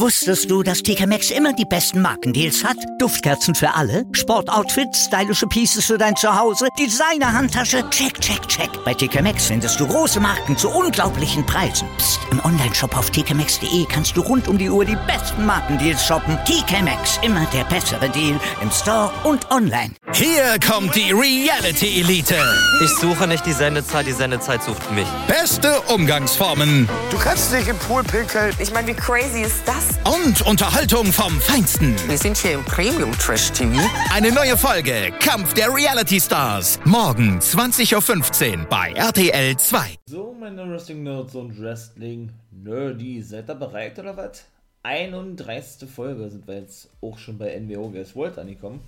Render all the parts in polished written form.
Wusstest du, dass TK Maxx immer die besten Markendeals hat? Duftkerzen für alle, Sportoutfits, stylische Pieces für dein Zuhause, Designer-Handtasche, check, check, check. Bei TK Maxx findest du große Marken zu unglaublichen Preisen. Psst. Im Onlineshop auf tkmaxx.de kannst du rund um die Uhr die besten Markendeals shoppen. TK Maxx, immer der bessere Deal im Store und online. Hier kommt die Reality-Elite. Ich suche nicht die Sendezeit, die Sendezeit sucht mich. Beste Umgangsformen. Du kannst dich im Pool pinkeln. Ich meine, wie crazy ist das? Und Unterhaltung vom Feinsten. Wir sind hier im Premium-Trash-TV. Eine neue Folge, Kampf der Reality-Stars. Morgen, 20.15 Uhr bei RTL 2. So, meine Wrestling-Nerds und Wrestling-Nerdy, seid ihr bereit oder was? 31. Folge sind wir jetzt auch schon bei NWO vs. World angekommen.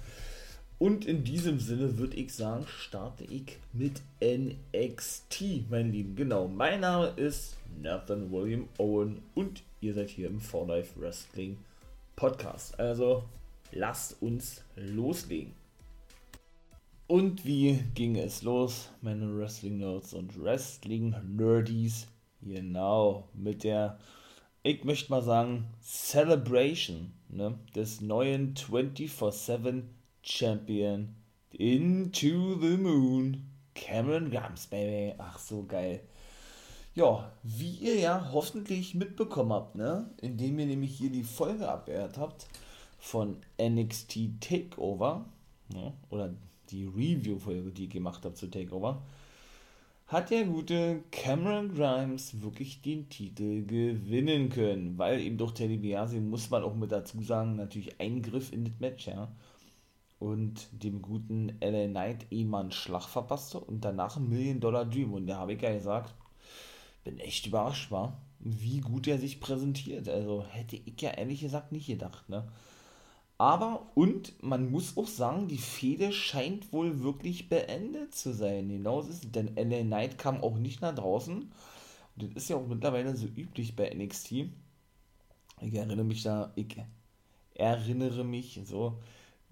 Und in diesem Sinne würde ich sagen, starte ich mit NXT, meine Lieben. Genau, mein Name ist Nathan William Owen und ihr seid hier im 4Life Wrestling Podcast. Also lasst uns loslegen. Und wie ging es los, meine Wrestling Nerds und Wrestling Nerdies? Genau, mit der, ich möchte mal sagen, Celebration, ne, des neuen 24/7 Champion, Into the Moon, Cameron Grimes, baby. Ach, so geil. Ja, wie ihr ja hoffentlich mitbekommen habt, ne, indem ihr nämlich hier die Folge abgehört habt von NXT TakeOver, ne, oder die Review-Folge, die ich gemacht habe zu TakeOver, hat der gute Cameron Grimes wirklich den Titel gewinnen können, weil eben durch Teddy DiBiasi, muss man auch mit dazu sagen, natürlich Eingriff in das Match, ja, und dem guten L.A. Knight ihm einen Schlag verpasste und danach einen $1 Million Dream. Und da habe ich ja gesagt, bin echt überrascht, war, wie gut er sich präsentiert. Also hätte ich ja ehrlich gesagt nicht gedacht, ne? Aber, und man muss auch sagen, die Fehde scheint wohl wirklich beendet zu sein. Genauso ist es, denn L.A. Knight kam auch nicht nach draußen. Und das ist ja auch mittlerweile so üblich bei NXT. Ich erinnere mich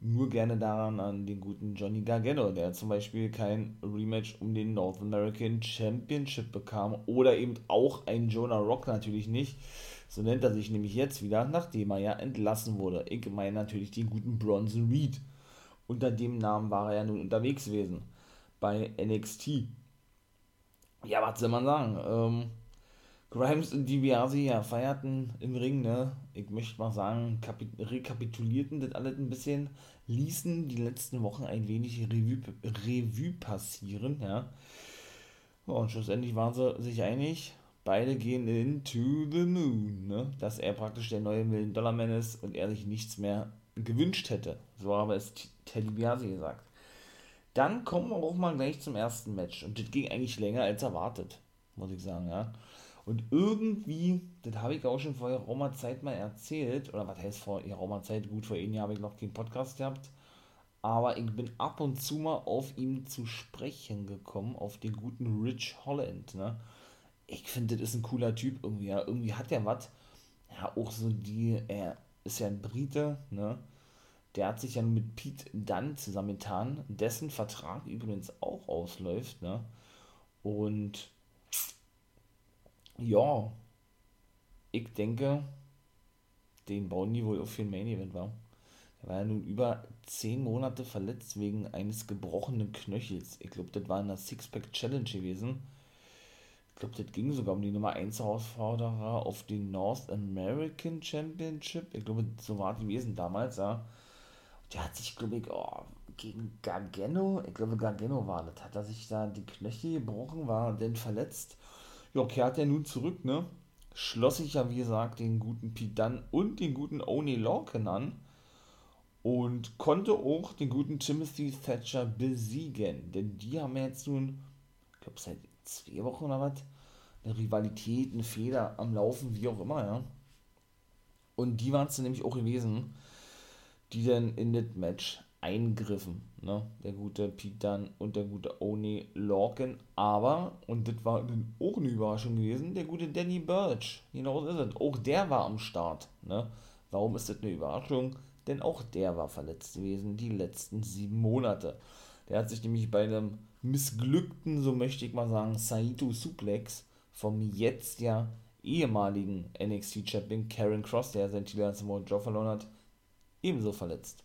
nur gerne daran an den guten Johnny Gargano, der zum Beispiel kein Rematch um den North American Championship bekam, oder eben auch ein Jonah Rock natürlich nicht, so nennt er sich nämlich jetzt wieder, nachdem er ja entlassen wurde. Ich meine natürlich den guten Bronson Reed, unter dem Namen war er ja nun unterwegs gewesen bei NXT. Ja, was soll man sagen, Grimes und DiBiasi, ja, feierten im Ring, ne? Ich möchte mal sagen, rekapitulierten das alles ein bisschen, ließen die letzten Wochen ein wenig Revue passieren, ja. Und schlussendlich waren sie sich einig, beide gehen into the moon, ne? Dass er praktisch der neue $1 Million Man ist und er sich nichts mehr gewünscht hätte. So habe es Teddy DiBiasi gesagt. Dann kommen wir auch mal gleich zum ersten Match. Und das ging eigentlich länger als erwartet, muss ich sagen, ja. Und irgendwie, das habe ich auch schon vor geraumer Zeit mal erzählt, oder was heißt vor geraumer Zeit, gut, vor einem Jahr habe ich noch keinen Podcast gehabt, aber ich bin ab und zu mal auf ihn zu sprechen gekommen, auf den guten Ridge Holland, ne? Ich finde, das ist ein cooler Typ irgendwie, ja, irgendwie hat der was, ja, auch so die, er ist ja ein Brite, ne, der hat sich ja mit Pete Dunne zusammengetan, dessen Vertrag übrigens auch ausläuft, ne, und ja, ich denke, den bauen die wohl auf für ein Main-Event, war. Der war ja nun über 10 Monate verletzt wegen eines gebrochenen Knöchels. Ich glaube, das war in der Six-Pack-Challenge gewesen. Ich glaube, das ging sogar um die Nummer 1 Herausforderer auf den North American Championship. Ich glaube, so war es gewesen damals, ja. Der hat sich, glaube ich, gegen Gargano, ich glaube, Gargano war das, hat er sich da die Knöchel gebrochen, war dann verletzt. Ja, kehrt er nun zurück, ne? Schloss ich ja, wie gesagt, den guten Pete Dunne und den guten Oney Lorcan an und konnte auch den guten Timothy Thatcher besiegen. Denn die haben jetzt nun, ich glaube, seit 2 Wochen oder was, eine Rivalität, eine Fehler am Laufen, wie auch immer, ja. Und die waren es dann nämlich auch gewesen, die dann in das Match eingriffen, ne? Der gute Pete Dunne und der gute Oney Lorcan, aber, und das war dann auch eine Überraschung gewesen, der gute Danny Burch, genau so ist es, auch der war am Start, ne? Warum ist das eine Überraschung? Denn auch der war verletzt gewesen, die letzten 7 Monate. Der hat sich nämlich bei einem missglückten, so möchte ich mal sagen, Saito Suplex vom jetzt ja ehemaligen NXT-Champion Karen Cross, der seinen Titel an Samoa Joe verloren hat, ebenso verletzt.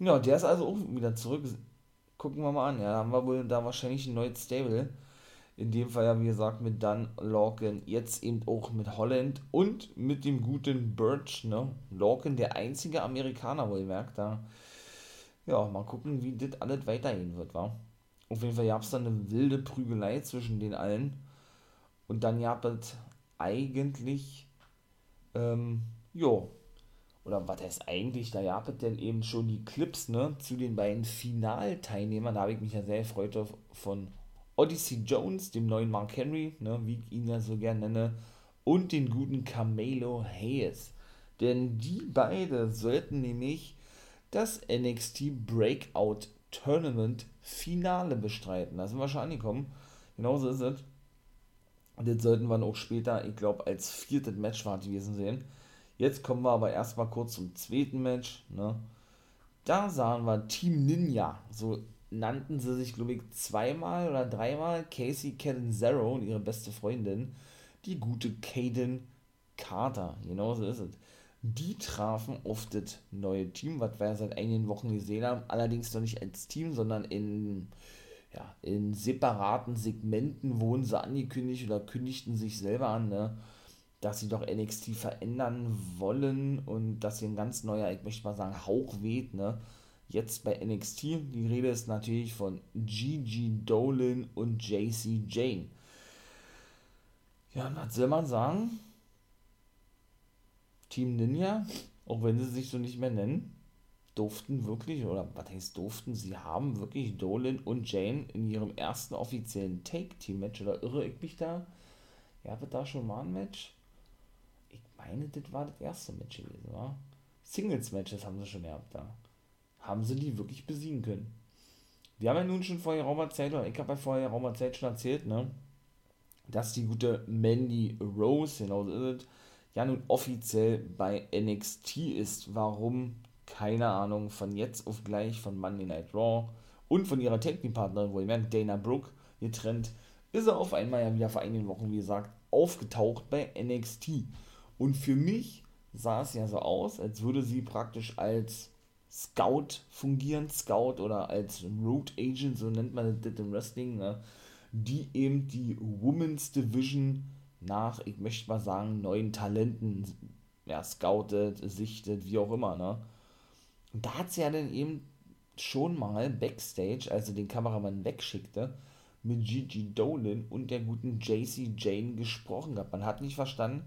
Ja, der ist also auch wieder zurück. Gucken wir mal an. Ja, da haben wir wohl da wahrscheinlich ein neues Stable. In dem Fall ja, wie gesagt, mit Dunne, Lorcan, jetzt eben auch mit Holland und mit dem guten Burch, ne? Lorcan, der einzige Amerikaner, wohlmerkt, da. Ja, mal gucken, wie das alles weitergehen wird, wa? Auf jeden Fall gab es dann eine wilde Prügelei zwischen den allen. Und dann gab es eigentlich, oder was heißt eigentlich, da gab es denn eben schon die Clips, ne, zu den beiden Finalteilnehmern. Da habe ich mich ja sehr gefreut auf, von Odyssey Jones, dem neuen Mark Henry, ne, wie ich ihn ja so gern nenne, und den guten Carmelo Hayes. Denn die beiden sollten nämlich das NXT Breakout Tournament Finale bestreiten. Da sind wir schon angekommen. Genauso ist es. Und das sollten wir auch später, ich glaube, als viertes Match war gewesen sehen. Jetzt kommen wir aber erstmal kurz zum zweiten Match. Ne? Da sahen wir Team Ninja. So nannten sie sich, glaube ich, zweimal oder dreimal. Casey Catanzaro und ihre beste Freundin, die gute Kaden Carter. Genauso ist es. Die trafen auf das neue Team, was wir ja seit einigen Wochen gesehen haben. Allerdings noch nicht als Team, sondern in separaten Segmenten wurden sie angekündigt oder kündigten sich selber an, ne? Dass sie doch NXT verändern wollen und dass hier ein ganz neuer, ich möchte mal sagen, Hauch weht, ne? Jetzt bei NXT, die Rede ist natürlich von Gigi Dolin und Jacy Jayne. Ja, was soll man sagen? Team Ninja, auch wenn sie sich so nicht mehr nennen, durften wirklich, oder was heißt durften, sie haben wirklich Dolin und Jayne in ihrem ersten offiziellen Take-Team-Match, oder irre ich mich da? Ja, wird da schon mal ein Match? Ich meine, das war das erste Match gewesen, war? Singles-Matches haben sie schon gehabt da. Haben sie die wirklich besiegen können? Wir haben ja nun schon vor geraumer Zeit, oder ich habe ja vor geraumer Zeit schon erzählt, ne, dass die gute Mandy Rose, genau so ist es, ja nun offiziell bei NXT ist. Warum? Keine Ahnung, von jetzt auf gleich von Monday Night Raw und von ihrer Tag-Team-Partnerin, wo ihr merkt, Dana Brooke, getrennt, ist er auf einmal ja wieder vor einigen Wochen, wie gesagt, aufgetaucht bei NXT. Und für mich sah es ja so aus, als würde sie praktisch als Scout fungieren, Scout oder als Road Agent, so nennt man das im Wrestling, ne? Die eben die Women's Division nach, ich möchte mal sagen, neuen Talenten, ja, scoutet, sichtet, wie auch immer, ne? Und da hat sie ja dann eben schon mal Backstage, als sie den Kameramann wegschickte, mit Gigi Dolin und der guten Jacy Jayne gesprochen gehabt. Man hat nicht verstanden,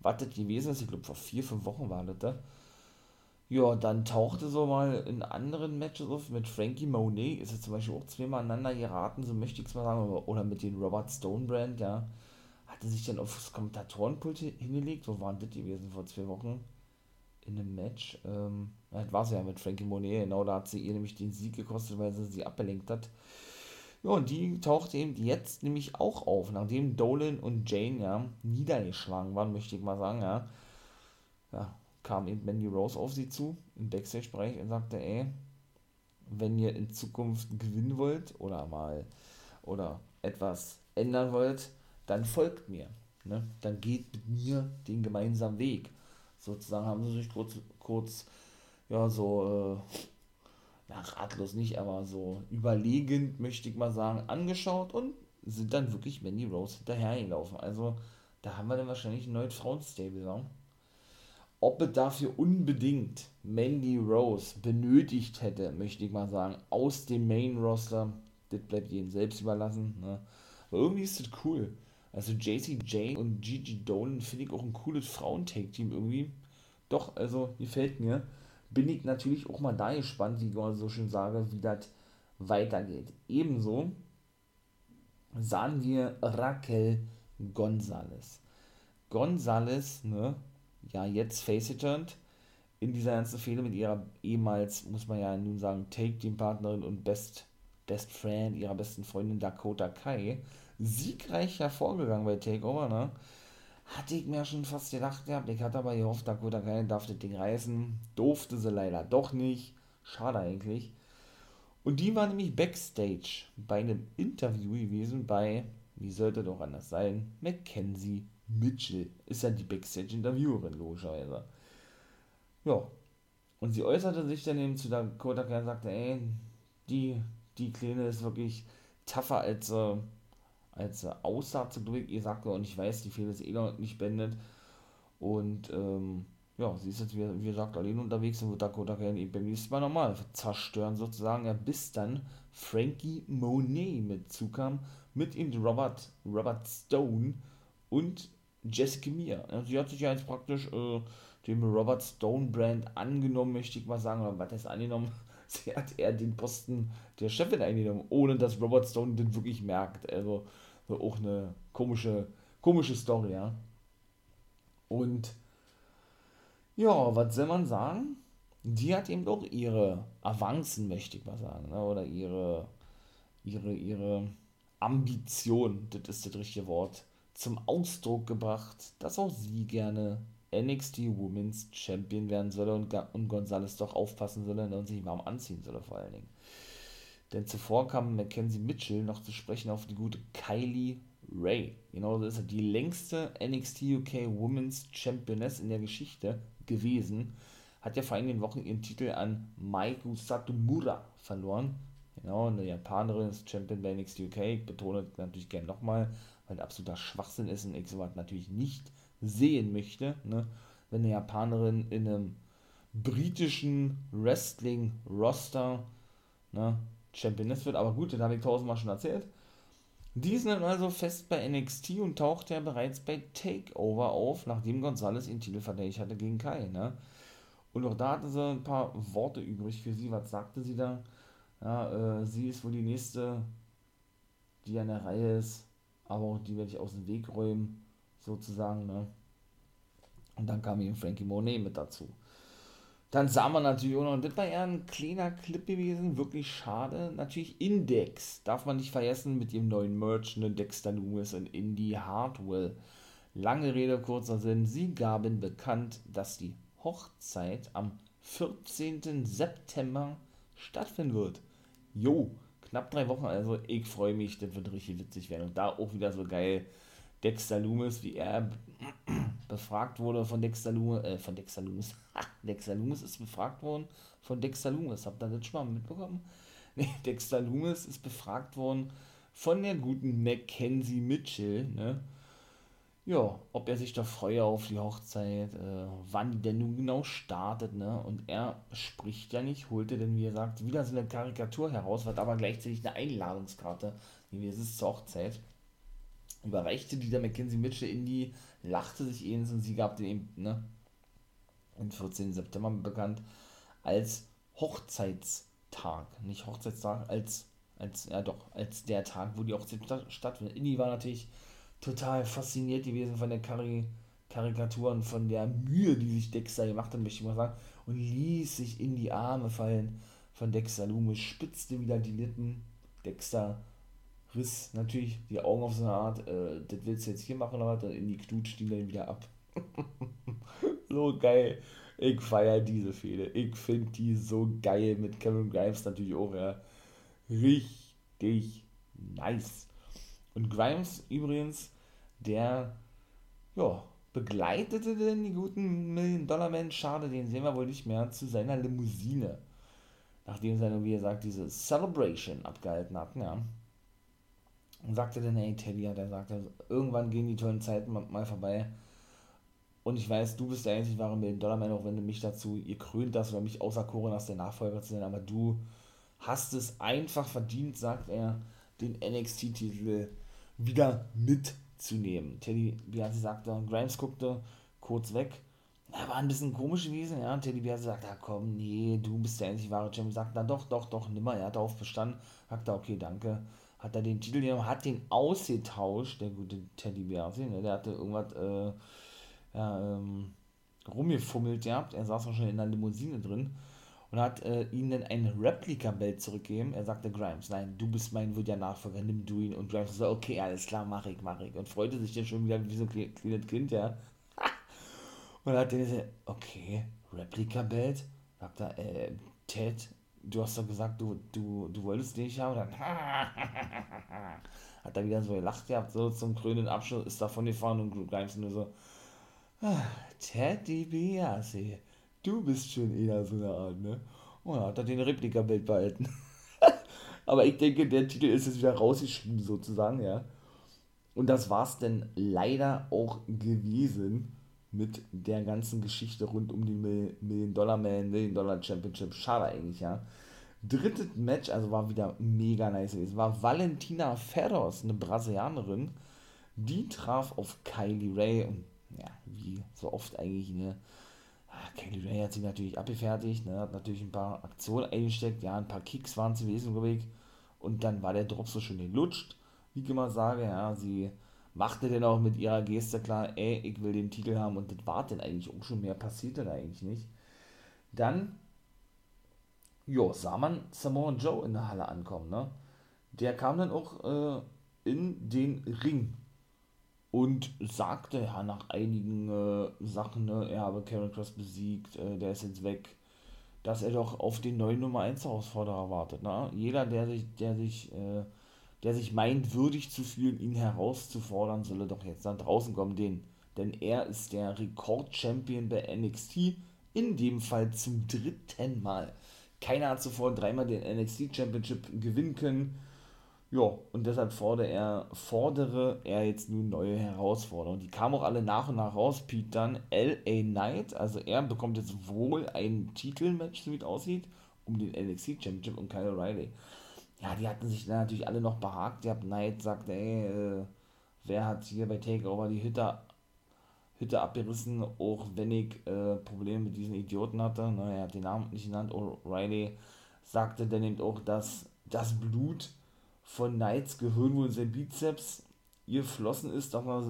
was das gewesen ist. Ich glaube, vor 4-5 Wochen war das da. Ja, dann tauchte so mal in anderen Matches auf. Mit Frankie Monet ist er zum Beispiel auch zweimal aneinander geraten, so möchte ich es mal sagen. Oder mit den Robert Stonebrand, ja. Hatte sich dann aufs Kommentatorenpult hingelegt. Wo waren das gewesen vor 2 Wochen? In einem Match, das war sie ja mit Frankie Monet, genau, da hat sie ihr nämlich den Sieg gekostet, weil sie sie abgelenkt hat. Ja, und die taucht eben jetzt nämlich auch auf, nachdem Dolin und Jayne ja niedergeschlagen waren, möchte ich mal sagen, ja. Ja, kam eben Mandy Rose auf sie zu, im Backstage-Bereich und sagte, ey, wenn ihr in Zukunft gewinnen wollt oder etwas ändern wollt, dann folgt mir, ne? Dann geht mit mir den gemeinsamen Weg. Sozusagen haben sie sich kurz ja, so, ratlos nicht, aber so überlegend, möchte ich mal sagen, angeschaut und sind dann wirklich Mandy Rose hinterhergelaufen. Also, da haben wir dann wahrscheinlich ein neues Frauenstable, ja? Ob es dafür unbedingt Mandy Rose benötigt hätte, möchte ich mal sagen, aus dem Main-Roster, das bleibt jedem selbst überlassen, ne? Aber irgendwie ist das cool. Also Jacy Jayne und Gigi Dolin finde ich auch ein cooles Frauen-Tag-Team irgendwie. Doch, also gefällt mir. Bin ich natürlich auch mal da gespannt, wie ich mal so schön sage, wie das weitergeht. Ebenso sahen wir Raquel Gonzalez. Gonzalez, ne, ja jetzt face-turned in dieser ganzen Fehde mit ihrer ehemals, muss man ja nun sagen, Tag-Team-Partnerin und Best Friend, ihrer besten Freundin Dakota Kai, siegreich hervorgegangen bei TakeOver, ne? Hatte ich mir schon fast gedacht gehabt. Ich hatte aber gehofft, Dakota Kai darf das Ding reißen. Durfte sie leider doch nicht. Schade eigentlich. Und die war nämlich Backstage bei einem Interview gewesen bei, wie sollte doch anders sein, McKenzie Mitchell ist ja die Backstage-Interviewerin, logischerweise. Ja. Und sie äußerte sich dann eben zu Dakota Kai und sagte, ey, die Kleine ist wirklich tougher als aussah zu Glück. Ihr sagt, und ich weiß, die Fehler ist eh noch nicht beendet. Und ja, sie ist jetzt, wie gesagt, allein unterwegs und wird Dakota Kai eben beim nächsten Mal nochmal zerstören, sozusagen. Ja, bis dann Frankie Monet mit zukam, mit ihm Robert Stone und Jessica Meir. Ja, sie hat sich ja jetzt praktisch dem Robert Stone Brand angenommen, möchte ich mal sagen, oder was heißt angenommen? Sie hat eher den Posten der Chefin eingenommen, ohne dass Robert Stone den wirklich merkt. Also auch eine komische Story, ja. Und ja, was soll man sagen? Die hat eben auch ihre Avancen, möchte ich mal sagen, ne? Oder ihre Ambition, das ist das richtige Wort, zum Ausdruck gebracht, dass auch sie gerne NXT Women's Champion werden solle und Gonzalez doch aufpassen solle und sich warm anziehen solle vor allen Dingen. Denn zuvor kam McKenzie Mitchell noch zu sprechen auf die gute Kylie Ray. Genau, das ist die längste NXT UK Women's Championess in der Geschichte gewesen. Hat ja vor einigen Wochen ihren Titel an Maiko Satomura verloren. Genau, eine Japanerin ist Champion bei NXT UK. Ich betone natürlich gerne nochmal, weil absoluter Schwachsinn ist und ich sowas natürlich nicht sehen möchte, ne? Wenn eine Japanerin in einem britischen Wrestling-Roster, ne, Championess wird, aber gut, das habe ich tausendmal schon erzählt. Die ist dann also fest bei NXT und tauchte ja bereits bei TakeOver auf, nachdem Gonzalez ihren Titel verteidigt hatte gegen Kai, ne? Und auch da hatte sie ein paar Worte übrig für sie. Was sagte sie da? Ja, sie ist wohl die nächste, die an der Reihe ist, aber auch die werde ich aus dem Weg räumen, sozusagen, ne? Und dann kam eben Frankie Monet mit dazu. Dann sah man natürlich auch noch, und das war eher ein kleiner Clip gewesen, wirklich schade, natürlich Index, darf man nicht vergessen, mit ihrem neuen Merch, ne, Dexter Lumis und Indi Hartwell. Lange Rede, kurzer Sinn, sie gaben bekannt, dass die Hochzeit am 14. September stattfinden wird. Jo, knapp 3 Wochen, also ich freue mich, das wird richtig witzig werden. Und da auch wieder so geil, Dexter Lumis, wie er befragt wurde von Dexter Lumis ist befragt worden von Dexter Lumis. Habt ihr das schon mal mitbekommen? Nee, Dexter Lumis ist befragt worden von der guten McKenzie Mitchell, ne? Ja, ob er sich da freue auf die Hochzeit, wann die denn nun genau startet, ne? Und er spricht ja nicht, holte denn, wie er sagt, wieder so eine Karikatur heraus, was aber gleichzeitig eine Einladungskarte, wie es ist, zur Hochzeit. Überreichte die der McKenzie Mitchell, Indy lachte sich ähnlich und sie gab den eben, ne, am 14. September bekannt als Hochzeitstag, nicht Hochzeitstag, als der Tag, wo die Hochzeit stattfindet. Indy war natürlich total fasziniert gewesen von der Karikatur und von der Mühe, die sich Dexter gemacht hat, möchte ich mal sagen, und ließ sich in die Arme fallen von Dexter Lumis, spitzte wieder die Lippen, Dexter riss natürlich die Augen auf so eine Art, das willst du jetzt hier machen, aber dann in die knutscht die dann wieder ab. So geil. Ich feiere diese Fehde. Ich finde die so geil. Mit Cameron Grimes natürlich auch, ja. Richtig nice. Und Grimes übrigens, der, ja, begleitete den guten $1 Million Man, schade, den sehen wir wohl nicht mehr, zu seiner Limousine. Nachdem sie dann, wie gesagt, diese Celebration abgehalten hatten, ja. Und sagte dann, hey Teddy, hat er gesagt, irgendwann gehen die tollen Zeiten mal vorbei. Und ich weiß, du bist der einzig wahre $1 Million Man, auch wenn du mich dazu gekrönt hast oder mich auserkoren hast, der Nachfolger zu sein. Aber du hast es einfach verdient, sagt er, den NXT-Titel wieder mitzunehmen. Teddy DiBiasi sagte, und Grimes guckte kurz weg. Er war ein bisschen komisch gewesen, ja. Teddy DiBiasi sagt, ja komm, nee, du bist der einzig wahre Champion. Sagt, na doch, nimmer. Er hat darauf bestanden. Sagt er, okay, danke. Hat er den Titel genommen, hat den ausgetauscht, der gute Teddy DiBiasi, ne, der hatte irgendwas rumgefummelt gehabt, er saß auch schon in der Limousine drin und hat ihm dann ein Replika-Belt zurückgegeben. Er sagte, Grimes, nein, du bist mein würdiger Nachfolger, nimm du ihn. Und Grimes so, okay, alles klar, mach ich. Und freute sich dann schon wieder wie so ein kleines Kind, ja. Und hat dann gesagt, okay, Replika-Belt, sagt er, Ted, du hast doch gesagt, du wolltest den nicht haben, dann hat er wieder so gelacht gehabt, so zum krönenden Abschluss ist davon gefahren und Grimes nur so, Teddy DiBiasi, du bist schon eher so eine Art, ne? Und dann hat er den Replika-Bild behalten. Aber ich denke, der Titel ist jetzt wieder rausgeschrieben, sozusagen, ja. Und das war's denn leider auch gewesen mit der ganzen Geschichte rund um die Million-Dollar-Championship. Schade eigentlich, ja. Drittes Match, also war wieder mega nice gewesen, war Valentina Ferros, eine Brasilianerin, die traf auf Kylie Ray und ja, wie so oft eigentlich, ne, Kylie Ray hat sich natürlich abgefertigt, ne, hat natürlich ein paar Aktionen eingesteckt, ja, ein paar Kicks waren es gewesen, glaube ich, und dann war der Drop so schön gelutscht, wie ich immer sage, ja, sie machte denn auch mit ihrer Geste klar, ey, ich will den Titel haben und das war denn eigentlich auch schon, mehr passierte da eigentlich nicht. Dann, jo, sah man Samoa Joe in der Halle ankommen, ne, der kam dann auch in den Ring und sagte ja nach einigen Sachen, ne, er habe Karen Cross besiegt, der ist jetzt weg, dass er doch auf den neuen Nummer 1 Herausforderer wartet. Ne? Jeder, der sich meint, würdig zu fühlen, ihn herauszufordern, solle doch jetzt nach draußen kommen, denn er ist der Rekord-Champion bei NXT, in dem Fall zum 3. Mal. Keiner hat zuvor 3-mal den NXT Championship gewinnen können. Ja, und deshalb fordere er jetzt nun neue Herausforderer. Und die kamen auch alle nach und nach raus. Pete Dunne, L.A. Knight, also er bekommt jetzt wohl ein Titelmatch, so wie es aussieht, um den NXT Championship und Kyle O'Reilly. Ja, die hatten sich dann natürlich alle noch behagt. Die hat Knight sagte, ey, wer hat hier bei TakeOver die Hütte abgerissen, auch wenn ich Probleme mit diesen Idioten hatte. Na, er hat den Namen nicht genannt. O'Reilly sagte dann eben auch, dass das Blut von Knights Gehirn wohl in sein Bizeps geflossen ist, dass er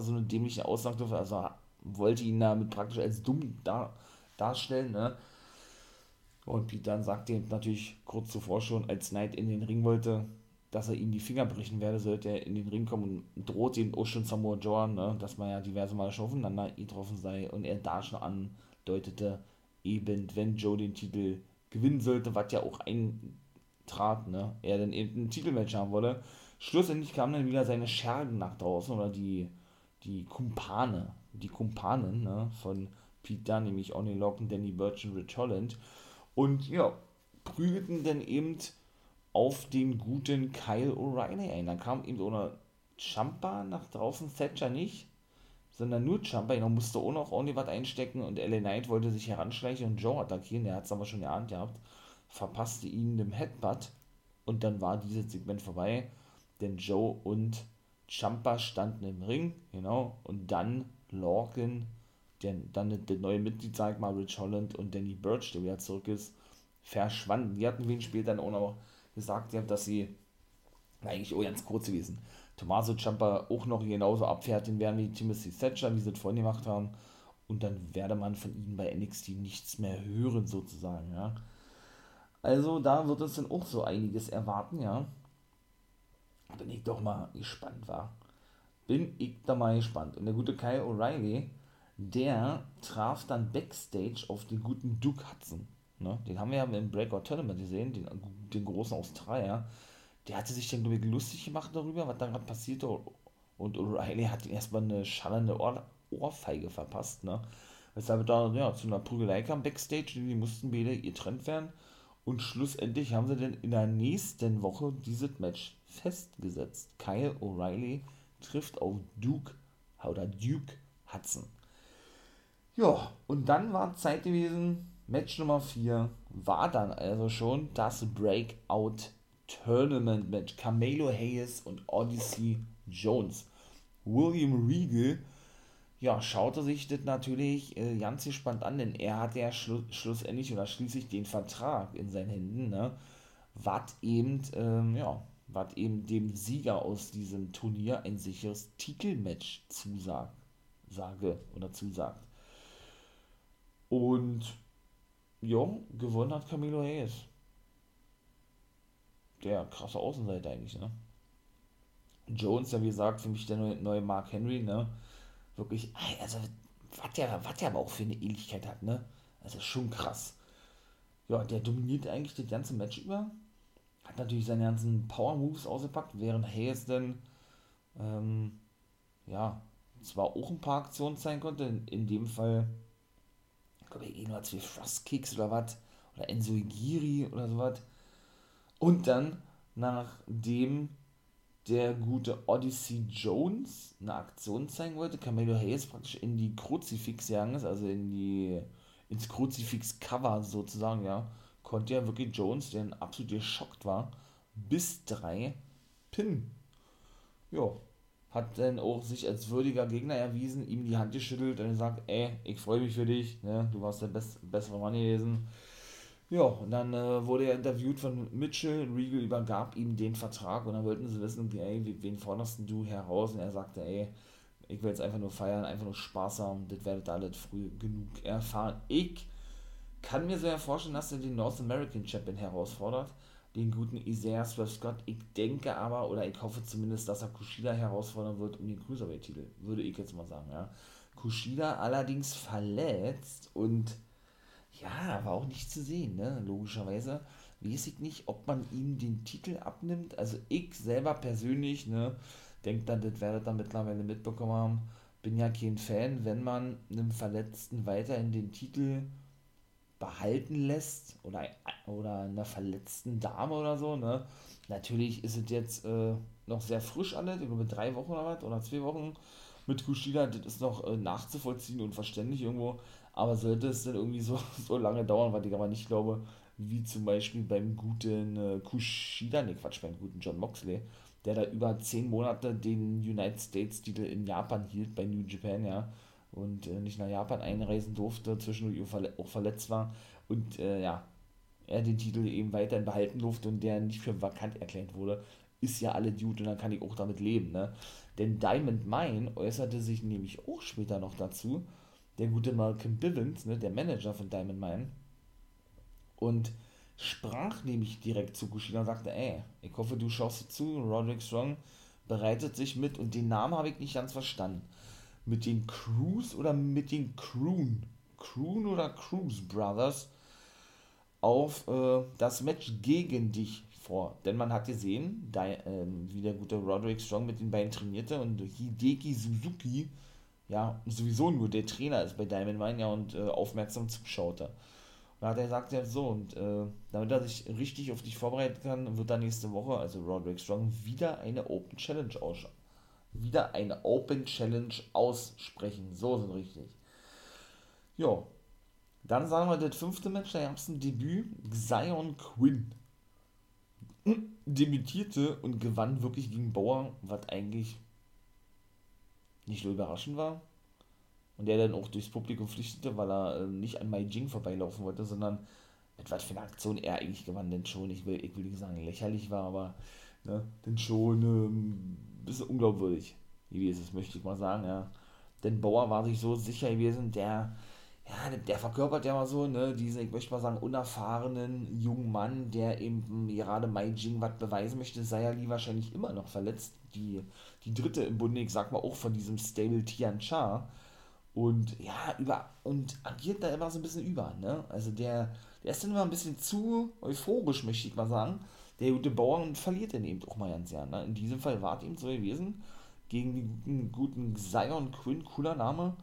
so eine dämliche Aussage durfte, also er wollte ihn damit praktisch als dumm darstellen, ne? Und Pete dann sagte ihm natürlich kurz zuvor schon, als Knight in den Ring wollte, dass er ihm die Finger brechen werde, sollte er in den Ring kommen und droht ihm auch schon Samoa Joe, ne? Dass man ja diverse Male schon aufeinander getroffen sei und er da schon andeutete, eben wenn Joe den Titel gewinnen sollte, was ja auch eintrat, ne, er dann eben ein Titelmatch haben wollte. Schlussendlich kamen dann wieder seine Schergen nach draußen, oder die Kumpanen, ne, von Pete Dunne, nämlich Oney Lorcan, Danny Burch und Ridge Holland, und ja, prügelten dann eben auf den guten Kyle O'Reilly ein. Dann kam eben ohne Ciampa nach draußen, Thatcher nicht, sondern nur Ciampa, er musste auch noch ordentlich was einstecken und L.A. Knight wollte sich heranschleichen und Joe attackieren, der hat es aber schon geahnt gehabt, verpasste ihn dem Headbutt und dann war dieses Segment vorbei, denn Joe und Ciampa standen im Ring, genau, und dann Lorcan, der neue Mitglied, sag ich mal, Ridge Holland und Danny Burch, der wieder zurück ist, verschwanden. Die hatten wenig später dann auch noch gesagt, dass sie, war eigentlich auch ganz kurz gewesen, Tommaso Ciampa auch noch genauso abfertigen werden wie Timothy Thatcher, wie sie es vorhin gemacht haben, und dann werde man von ihnen bei NXT nichts mehr hören, sozusagen, ja. Also da wird es dann auch so einiges erwarten, ja. Bin ich doch mal gespannt, war. Bin ich da mal gespannt. Und der gute Kyle O'Reilly, der traf dann Backstage auf den guten Duke Hudson. Ne? Den haben wir ja im Breakout Tournament gesehen, den großen Australier. Der hatte sich dann, glaube ich, lustig gemacht darüber, was da gerade passierte. Und O'Reilly hat ihm erstmal eine schallende Ohrfeige verpasst, ne. Weshalb da ja, zu einer Prügelei kam Backstage, die mussten beide getrennt werden. Und schlussendlich haben sie dann in der nächsten Woche dieses Match festgesetzt. Kyle O'Reilly trifft auf Duke Hudson. Ja, und dann war Zeit gewesen, Match Nummer 4 war dann also schon das Breakout Tournament Match. Carmelo Hayes und Odyssey Jones. William Regal, ja, schaute sich das natürlich ganz gespannt an, denn er hatte ja schlussendlich oder schließlich den Vertrag in seinen Händen, ne, was eben dem Sieger aus diesem Turnier ein sicheres Titelmatch zusagt. Und, ja, gewonnen hat Carmelo Hayes. Der krasse Außenseiter eigentlich, ne. Jones, ja, wie gesagt, für mich der neue Mark Henry, ne. Wirklich, also, was der aber auch für eine Ähnlichkeit hat, ne? Also, schon krass. ja, der dominiert eigentlich das ganze Match über. Hat natürlich seine ganzen Power-Moves ausgepackt, während Hayes dann zwar auch ein paar Aktionen zeigen konnte. In dem Fall, ich glaube, nur 2 Thrust-Kicks oder was. Oder Ensoigiri oder sowas. Und dann, nachdem der gute Odyssey Jones eine Aktion zeigen wollte, Carmelo Hayes praktisch in die Kruzifix gegangen ist, also ins Kruzifix-Cover sozusagen, ja, konnte ja wirklich Jones, der absolut geschockt war, bis 3 pinnen. Ja, hat dann auch sich als würdiger Gegner erwiesen, ihm die Hand geschüttelt und gesagt, ey, ich freue mich für dich, ne? Du warst der bessere Mann gewesen. Ja, und dann wurde er interviewt von Mitchell, Regal übergab ihm den Vertrag und dann wollten sie wissen, ey, wen forderst du heraus? Und er sagte, ey, ich will jetzt einfach nur feiern, einfach nur Spaß haben, das werdet ihr alle früh genug erfahren. Ich kann mir sehr vorstellen, dass er den North American Champion herausfordert, den guten Isaiah Swerve Scott. Ich denke aber, oder ich hoffe zumindest, dass er Kushida herausfordern wird um den Cruiserweight-Titel, würde ich jetzt mal sagen, ja. Kushida allerdings verletzt und ja, war auch nicht zu sehen, ne? Logischerweise weiß ich nicht, ob man ihm den Titel abnimmt. Also ich selber persönlich, ne, denke dann, das werdet ihr mittlerweile mitbekommen haben, bin ja kein Fan, wenn man einem Verletzten weiterhin den Titel behalten lässt oder einer verletzten Dame oder so, ne. Natürlich ist es jetzt noch sehr frisch alles, über 3 Wochen oder was, oder 2 Wochen mit Kushida, das ist noch nachzuvollziehen und verständlich irgendwo. Aber sollte es dann irgendwie so lange dauern, was ich aber nicht glaube, wie zum Beispiel beim guten beim guten Jon Moxley, der da über 10 Monate den United States-Titel in Japan hielt, bei New Japan, ja, und nicht nach Japan einreisen durfte, zwischendurch auch verletzt war und er den Titel eben weiterhin behalten durfte und der nicht für vakant erklärt wurde, ist ja alle gut und dann kann ich auch damit leben, ne? Denn Diamond Mine äußerte sich nämlich auch später noch dazu, der gute Malcolm Bivens, ne, der Manager von Diamond Mine, und sprach nämlich direkt zu Kushida und sagte, ey, ich hoffe, du schaust zu, Roderick Strong bereitet sich mit, und den Namen habe ich nicht ganz verstanden, mit den Crews oder mit den Kroon oder Cruise Brothers auf das Match gegen dich vor. Denn man hat gesehen, wie der gute Roderick Strong mit den beiden trainierte und Hideki Suzuki, ja, sowieso nur der Trainer ist bei Diamond Mine, ja, und aufmerksam zuschaute. Und da hat er gesagt, ja, so, und damit er sich richtig auf dich vorbereiten kann, wird er nächste Woche, also Roderick Strong, wieder eine Open Challenge aussprechen. So sind richtig. Jo. Dann sagen wir das 5. Match, da gab es ein Debüt. Zion Quinn debütierte und gewann wirklich gegen Bauer, was eigentlich nicht nur überraschend war und der dann auch durchs Publikum flüchtete, weil er nicht an Mai Jing vorbeilaufen wollte, sondern mit was für einer Aktion er eigentlich gewann, denn schon, ich will nicht sagen lächerlich war, aber ne, denn schon ein bisschen unglaubwürdig gewesen, das möchte ich mal sagen, ja. Denn Bauer war sich so sicher gewesen, der verkörpert ja mal so, ne, diesen, ich möchte mal sagen, unerfahrenen jungen Mann, der eben gerade Mai Jing was beweisen möchte. Sayali wahrscheinlich immer noch verletzt, die dritte im Bunde, ich sag mal auch von diesem Stable Tian Cha, und ja, und agiert da immer so ein bisschen über, ne, also der ist dann immer ein bisschen zu euphorisch, möchte ich mal sagen, der gute Bauer, und verliert dann eben auch mal ganz gern, ne, in diesem Fall war es eben so gewesen, gegen den guten Zion Quinn, cooler Name.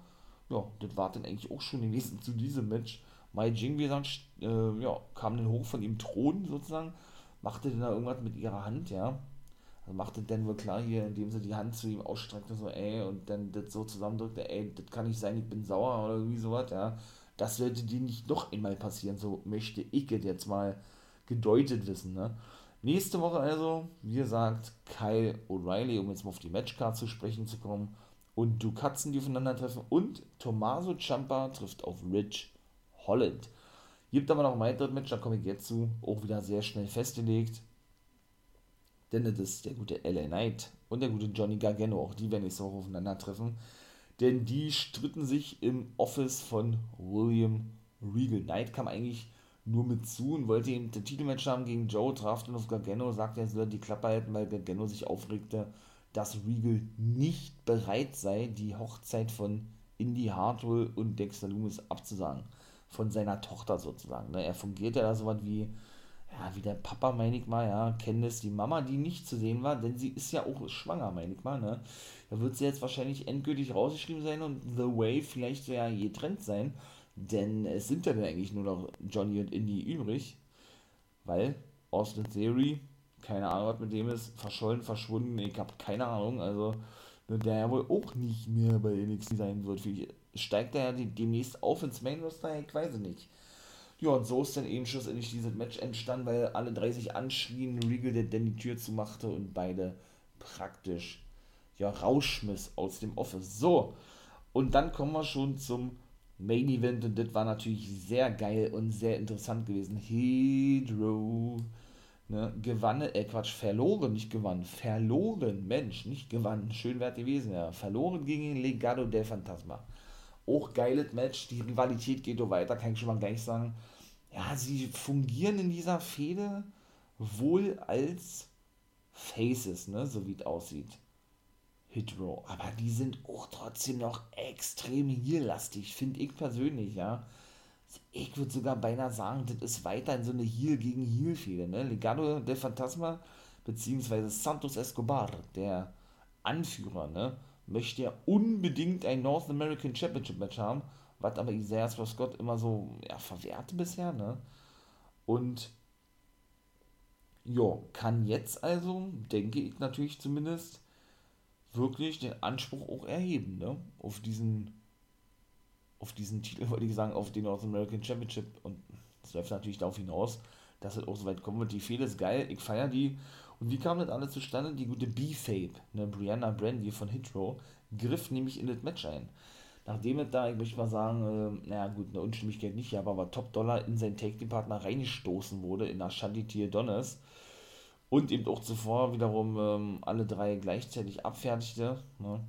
Ja, das war dann eigentlich auch schon gewesen zu diesem Match. Mai Jing, wie gesagt, kam dann hoch von dem Thron sozusagen, machte dann da irgendwas mit ihrer Hand, ja. Also machte dann wohl klar hier, indem sie die Hand zu ihm ausstreckte, so, ey, und dann das so zusammendrückte, ey, das kann nicht sein, ich bin sauer oder irgendwie sowas, ja. Das sollte dir nicht noch einmal passieren, so möchte ich das jetzt mal gedeutet wissen, ne. Nächste Woche also, wie gesagt, Kyle O'Reilly, um jetzt mal auf die Matchcard zu sprechen zu kommen, und Dukatzen, die aufeinandertreffen, und Tommaso Ciampa trifft auf Ridge Holland. Gibt aber noch ein weiteres Match, da komme ich jetzt zu, auch wieder sehr schnell festgelegt. Denn das ist der gute L.A. Knight und der gute Johnny Gargano, auch die werden nächste Woche aufeinandertreffen. Denn die stritten sich im Office von William Regal. Knight kam eigentlich nur mit zu und wollte eben den Titelmatch haben gegen Joe, traf dann auf Gargano, sagte, er soll die Klappe halten, weil Gargano sich aufregte, dass Regal nicht bereit sei, die Hochzeit von Indi Hartwell und Dexter Lumis abzusagen. von seiner Tochter sozusagen. Ne? Er fungiert ja da sowas wie, ja, wie der Papa, meine ich mal, ja, Candice, die Mama, die nicht zu sehen war, denn sie ist ja auch schwanger, meine ich mal, ne? Da wird sie jetzt wahrscheinlich endgültig rausgeschrieben sein und The Way vielleicht ja getrennt sein, denn es sind ja dann eigentlich nur noch Johnny und Indi übrig, weil Austin Theory, keine Ahnung, was mit dem ist, verschollen, verschwunden, ich habe keine Ahnung, also der ja wohl auch nicht mehr bei NXT sein wird. Wie steigt er ja demnächst auf ins Main Roster? Ich weiß es nicht. Ja, und so ist dann eben schlussendlich dieses Match entstanden, weil alle drei sich anschrien, Regal, der dann die Tür zumachte und beide praktisch ja rausschmiss aus dem Office. So, und dann kommen wir schon zum Main Event und das war natürlich sehr geil und sehr interessant gewesen. Hydro, ne, verloren gegen Legado del Fantasma. Auch geiles Match, die Rivalität geht so weiter, kann ich schon mal gleich sagen. Ja, sie fungieren in dieser Fehde wohl als Faces, ne, so wie es aussieht. Hydro, aber die sind auch trotzdem noch extrem heel-lastig, finde ich persönlich, ja. Ich würde sogar beinahe sagen, das ist weiterhin so eine Heel gegen Heel-Fehde, ne? Legado del Fantasma, beziehungsweise Santos Escobar, der Anführer, ne? Möchte ja unbedingt ein North American Championship Match haben, was aber Isaiah Scott immer so ja, verwehrte bisher, ne? Und ja, kann jetzt also, denke ich natürlich zumindest, wirklich den Anspruch auch erheben, ne? Auf diesen Titel, wollte ich sagen, auf den North American Championship. Und es läuft natürlich darauf hinaus, dass es auch so weit kommen wird. Die Fehde ist geil, ich feiere die. Und wie kam das alles zustande? Die gute B-Fabe, ne, Brianna Brandy von Hitro, griff nämlich in das Match ein. Nachdem es da, ich möchte mal sagen, naja gut, eine Unstimmigkeit nicht, aber Top Dollar in seinen Tag-Team-Partner reingestoßen wurde, in Ashanti Theodonis und eben auch zuvor wiederum alle drei gleichzeitig abfertigte, ne,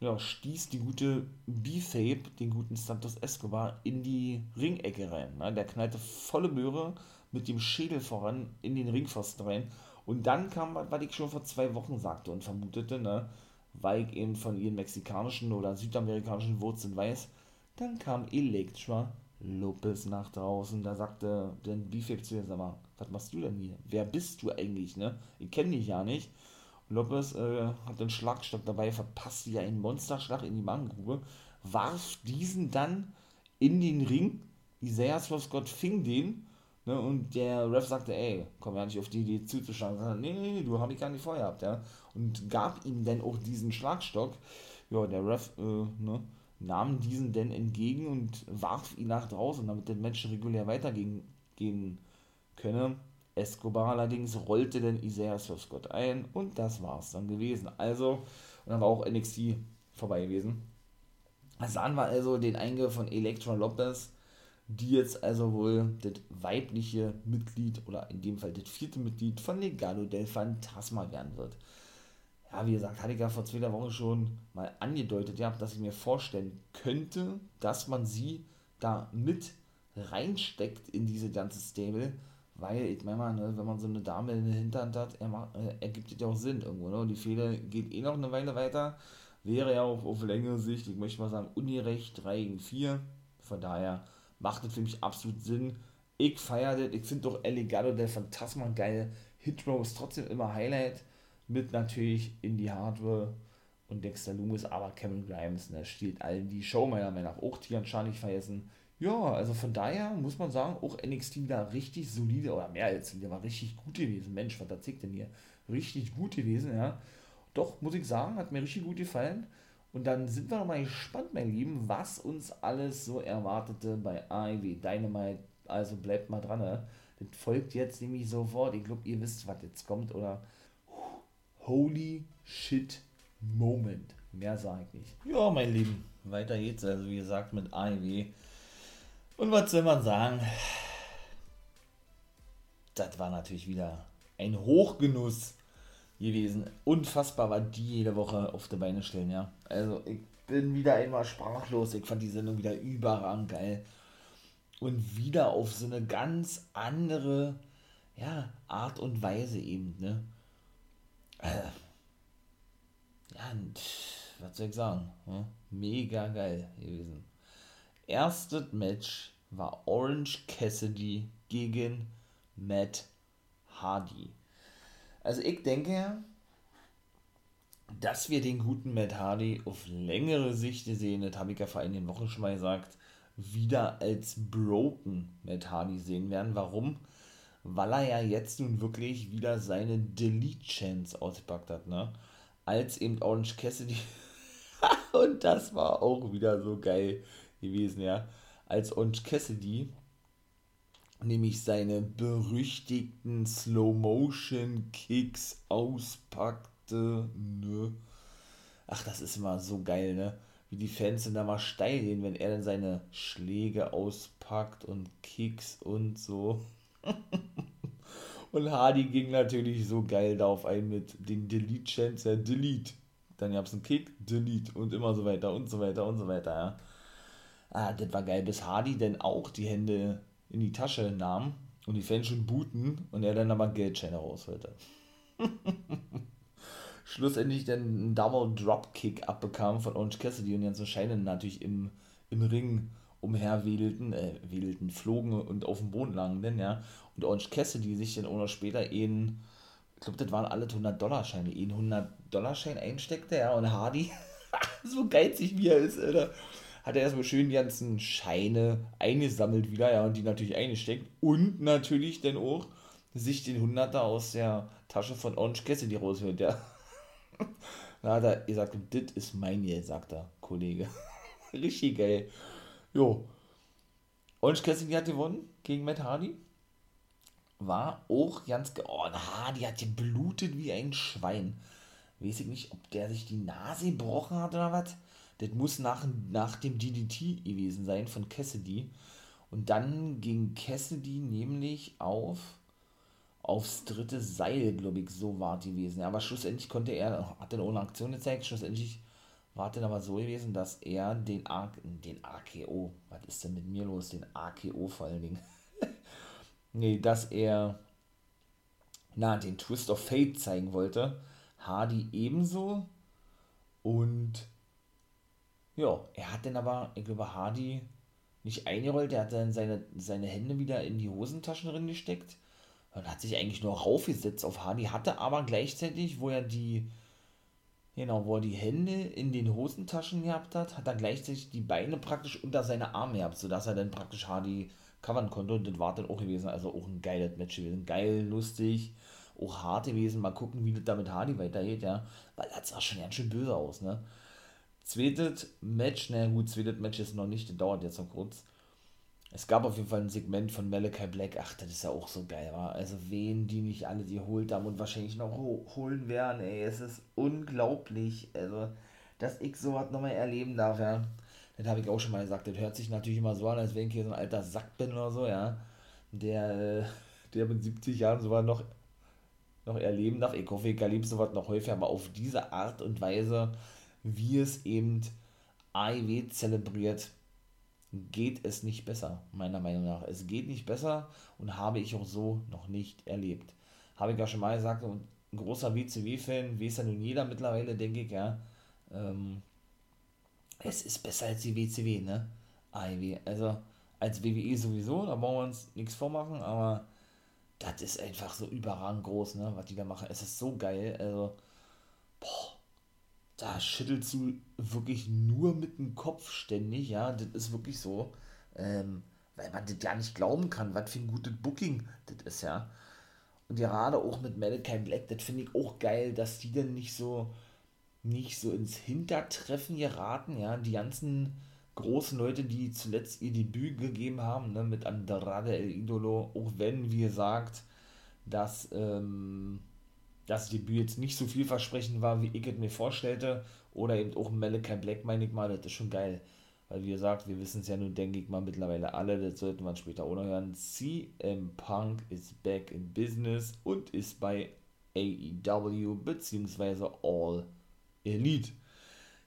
ja, stieß die gute B-Fabe, den guten Santos Escobar, in die Ringecke rein. Ne? Der knallte volle Möhre mit dem Schädel voran in den Ringpfosten rein. Und dann kam, was ich schon vor 2 Wochen sagte und vermutete, ne, weil ich eben von ihren mexikanischen oder südamerikanischen Wurzeln weiß, dann kam Elektra Lopez nach draußen. Da sagte dann B-Fabe zu ihr, sag mal, was machst du denn hier? Wer bist du eigentlich, ne? Ich kenne dich ja nicht. Lopez hat den Schlagstock dabei, verpasste ja einen Monsterschlag in die Magengrube, warf diesen dann in den Ring, Isaiah Scott fing den, ne, und der Ref sagte, ey, komm ja nicht auf die Idee zuzuschlagen, sondern nee, du hab ich gar nicht vorher gehabt, ja, und gab ihm dann auch diesen Schlagstock, ja, der Ref, nahm diesen dann entgegen und warf ihn nach draußen, damit der Match regulär weitergehen könne. Escobar allerdings rollte dann Isaiah Scott ein und das war's dann gewesen. Also, und dann war auch NXT vorbei gewesen. Sahen wir also den Eingriff von Elektra Lopez, die jetzt also wohl das weibliche Mitglied oder in dem Fall das 4. Mitglied von Legado del Fantasma werden wird. Ja, wie gesagt, hatte ich ja vor 2 Wochen schon mal angedeutet, ja, dass ich mir vorstellen könnte, dass man sie da mit reinsteckt in diese ganze Stable. Weil, ich meine mal, ne, wenn man so eine Dame in den Hinterhand hat, ergibt es ja auch Sinn irgendwo, ne? Und die Fehde geht eh noch eine Weile weiter. Wäre ja auch auf längere Sicht, ich möchte mal sagen, ungerecht, 3-4. Von daher macht das für mich absolut Sinn. Ich feiere das. Ich finde doch El Legado del Fantasma geil. Hitro ist trotzdem immer Highlight. Mit natürlich Indi Hartwell und Dexter Lumis, aber Cameron Grimes, ne, stiehlt allen die Show, meiner Meinung nach. Auch Tian Shan nicht vergessen. Ja, also von daher muss man sagen, auch NXT da richtig solide, oder mehr als solide, war richtig gut gewesen. Mensch, was erzählt denn hier? Richtig gut gewesen, ja. Doch, muss ich sagen, hat mir richtig gut gefallen. Und dann sind wir nochmal gespannt, meine Lieben, was uns alles so erwartete bei AEW Dynamite. Also bleibt mal dran, ne? Das folgt jetzt nämlich sofort. Ich glaube, ihr wisst, was jetzt kommt, oder? Holy shit Moment. Mehr sage ich nicht. Ja, mein Lieben, weiter geht's. Also wie gesagt, mit AEW. Und was soll man sagen? Das war natürlich wieder ein Hochgenuss gewesen. Unfassbar, was die jede Woche auf die Beine stellen, ja. Also ich bin wieder einmal sprachlos. Ich fand die Sendung wieder überragend geil. Und wieder auf so eine ganz andere, ja, Art und Weise eben, ne. Ja, und was soll ich sagen? Mega geil gewesen. Erstes Match war Orange Cassidy gegen Matt Hardy. Also ich denke, dass wir den guten Matt Hardy auf längere Sicht sehen, das habe ich ja vor einigen Wochen schon mal gesagt, wieder als broken Matt Hardy sehen werden. Warum? Weil er ja jetzt nun wirklich wieder seine Delete-Chance ausgepackt hat, ne? Als eben Orange Cassidy und das war auch wieder so geil gewesen, ja. Als Orange Cassidy nämlich seine berüchtigten Slow-Motion-Kicks auspackte, ne? Ach, das ist immer so geil, ne? Wie die Fans sind da mal steil gehen, wenn er dann seine Schläge auspackt und Kicks und so. Und Hardy ging natürlich so geil darauf ein mit den Delete-Chants, ja, Delete. Dann gab es einen Kick, Delete und immer so weiter und so weiter und so weiter, ja. Ah, das war geil, bis Hardy dann auch die Hände in die Tasche nahm und die Fans schon booten und er dann aber Geldscheine rausholte. Schlussendlich dann einen Double Dropkick abbekam von Orange Cassidy und die ganzen Scheine natürlich im Ring umherwedelten, flogen und auf dem Boden lagen denn, ja. Und Orange Cassidy sich dann auch noch später in, ich glaube, das waren alle $100-Scheine, in $100-Schein einsteckte, ja, und Hardy, so geizig wie er ist, Alter, hat er erstmal schön die ganzen Scheine eingesammelt wieder, ja, und die natürlich eingesteckt und natürlich dann auch sich den Hunderter aus der Tasche von Orange Cassidy raushört, ja. Da hat er gesagt, das ist mein Geld, sagt der Kollege. Richtig geil. Jo. Orange Cassidy hat gewonnen gegen Matt Hardy. War auch ganz Hardy hat geblutet wie ein Schwein. Weiß ich nicht, ob der sich die Nase gebrochen hat oder was. Das muss nach dem DDT gewesen sein von Cassidy. Und dann ging Cassidy nämlich aufs dritte Seil, glaube ich, so war es gewesen. Aber schlussendlich hat er ohne Aktion gezeigt, schlussendlich war es dann aber so gewesen, dass er den AKO, was ist denn mit mir los, den AKO vor allen Dingen, den Twist of Fate zeigen wollte, Hardy ebenso und ja, er hat dann aber, ich glaube, Hardy nicht eingerollt, er hat dann seine Hände wieder in die Hosentaschen reingesteckt. Und hat sich eigentlich nur raufgesetzt auf Hardy, hatte aber gleichzeitig, wo er die Hände in den Hosentaschen gehabt hat, hat er gleichzeitig die Beine praktisch unter seine Arme gehabt, sodass er dann praktisch Hardy covern konnte und das war dann auch gewesen, also auch ein geiles Match gewesen, geil, lustig, auch hart gewesen, mal gucken, wie das da mit Hardy weitergeht, ja, weil das sah schon ganz schön böse aus, ne. Zweites Match ist noch nicht, das dauert jetzt noch kurz. Es gab auf jeden Fall ein Segment von Malakai Black, ach, das ist ja auch so geil, war. Also wen die nicht alle geholt haben und wahrscheinlich noch holen werden, ey, es ist unglaublich, also, dass ich sowas nochmal erleben darf, ja. Das habe ich auch schon mal gesagt, das hört sich natürlich immer so an, als wenn ich hier so ein alter Sack bin oder so, ja, der mit 70 Jahren sowas noch erleben darf. Ich hoffe, ich erlebe sowas noch häufiger, aber auf diese Art und Weise, wie es eben AEW zelebriert, geht es nicht besser, meiner Meinung nach. Es geht nicht besser und habe ich auch so noch nicht erlebt. Habe ich ja schon mal gesagt, und ein großer WCW-Fan, weiß ja nun jeder mittlerweile, denke ich, ja. Es ist besser als die WCW, ne? AEW. Also als WWE sowieso, da brauchen wir uns nichts vormachen, aber das ist einfach so überragend groß, ne? Was die da machen. Es ist so geil, also boah. Da schüttelst du wirklich nur mit dem Kopf ständig, ja, das ist wirklich so, weil man das ja nicht glauben kann, was für ein gutes Booking das ist, ja. Und gerade auch mit Malakai Black, das finde ich auch geil, dass die dann nicht so ins Hintertreffen geraten, ja, die ganzen großen Leute, die zuletzt ihr Debüt gegeben haben, ne, mit Andrade El Idolo, auch wenn, wie gesagt, dass, das Debüt jetzt nicht so vielversprechend war, wie ich es mir vorstellte. Oder eben auch Malakai Black, meine ich mal, das ist schon geil. Weil, wie gesagt, wir wissen es ja nun, denke ich mal, mittlerweile alle, das sollten wir später auch noch hören. CM Punk ist back in business und ist bei AEW bzw. All Elite.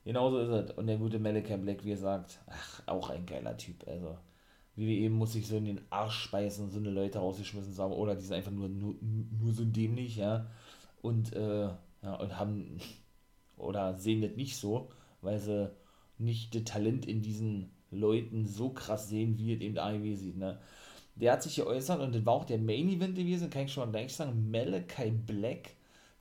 Genauso ist es. Und der gute Malakai Black, wie gesagt, auch ein geiler Typ. Also, WWE muss sich so in den Arsch speisen und so eine Leute rausgeschmissen haben. Oder die sind einfach nur so dämlich, ja. Und haben oder sehen das nicht so, weil sie nicht das Talent in diesen Leuten so krass sehen, wie es eben AEW sieht, ne? Der hat sich geäußert und das war auch der Main Event gewesen, kann ich schon mal gleich sagen. Malakai Black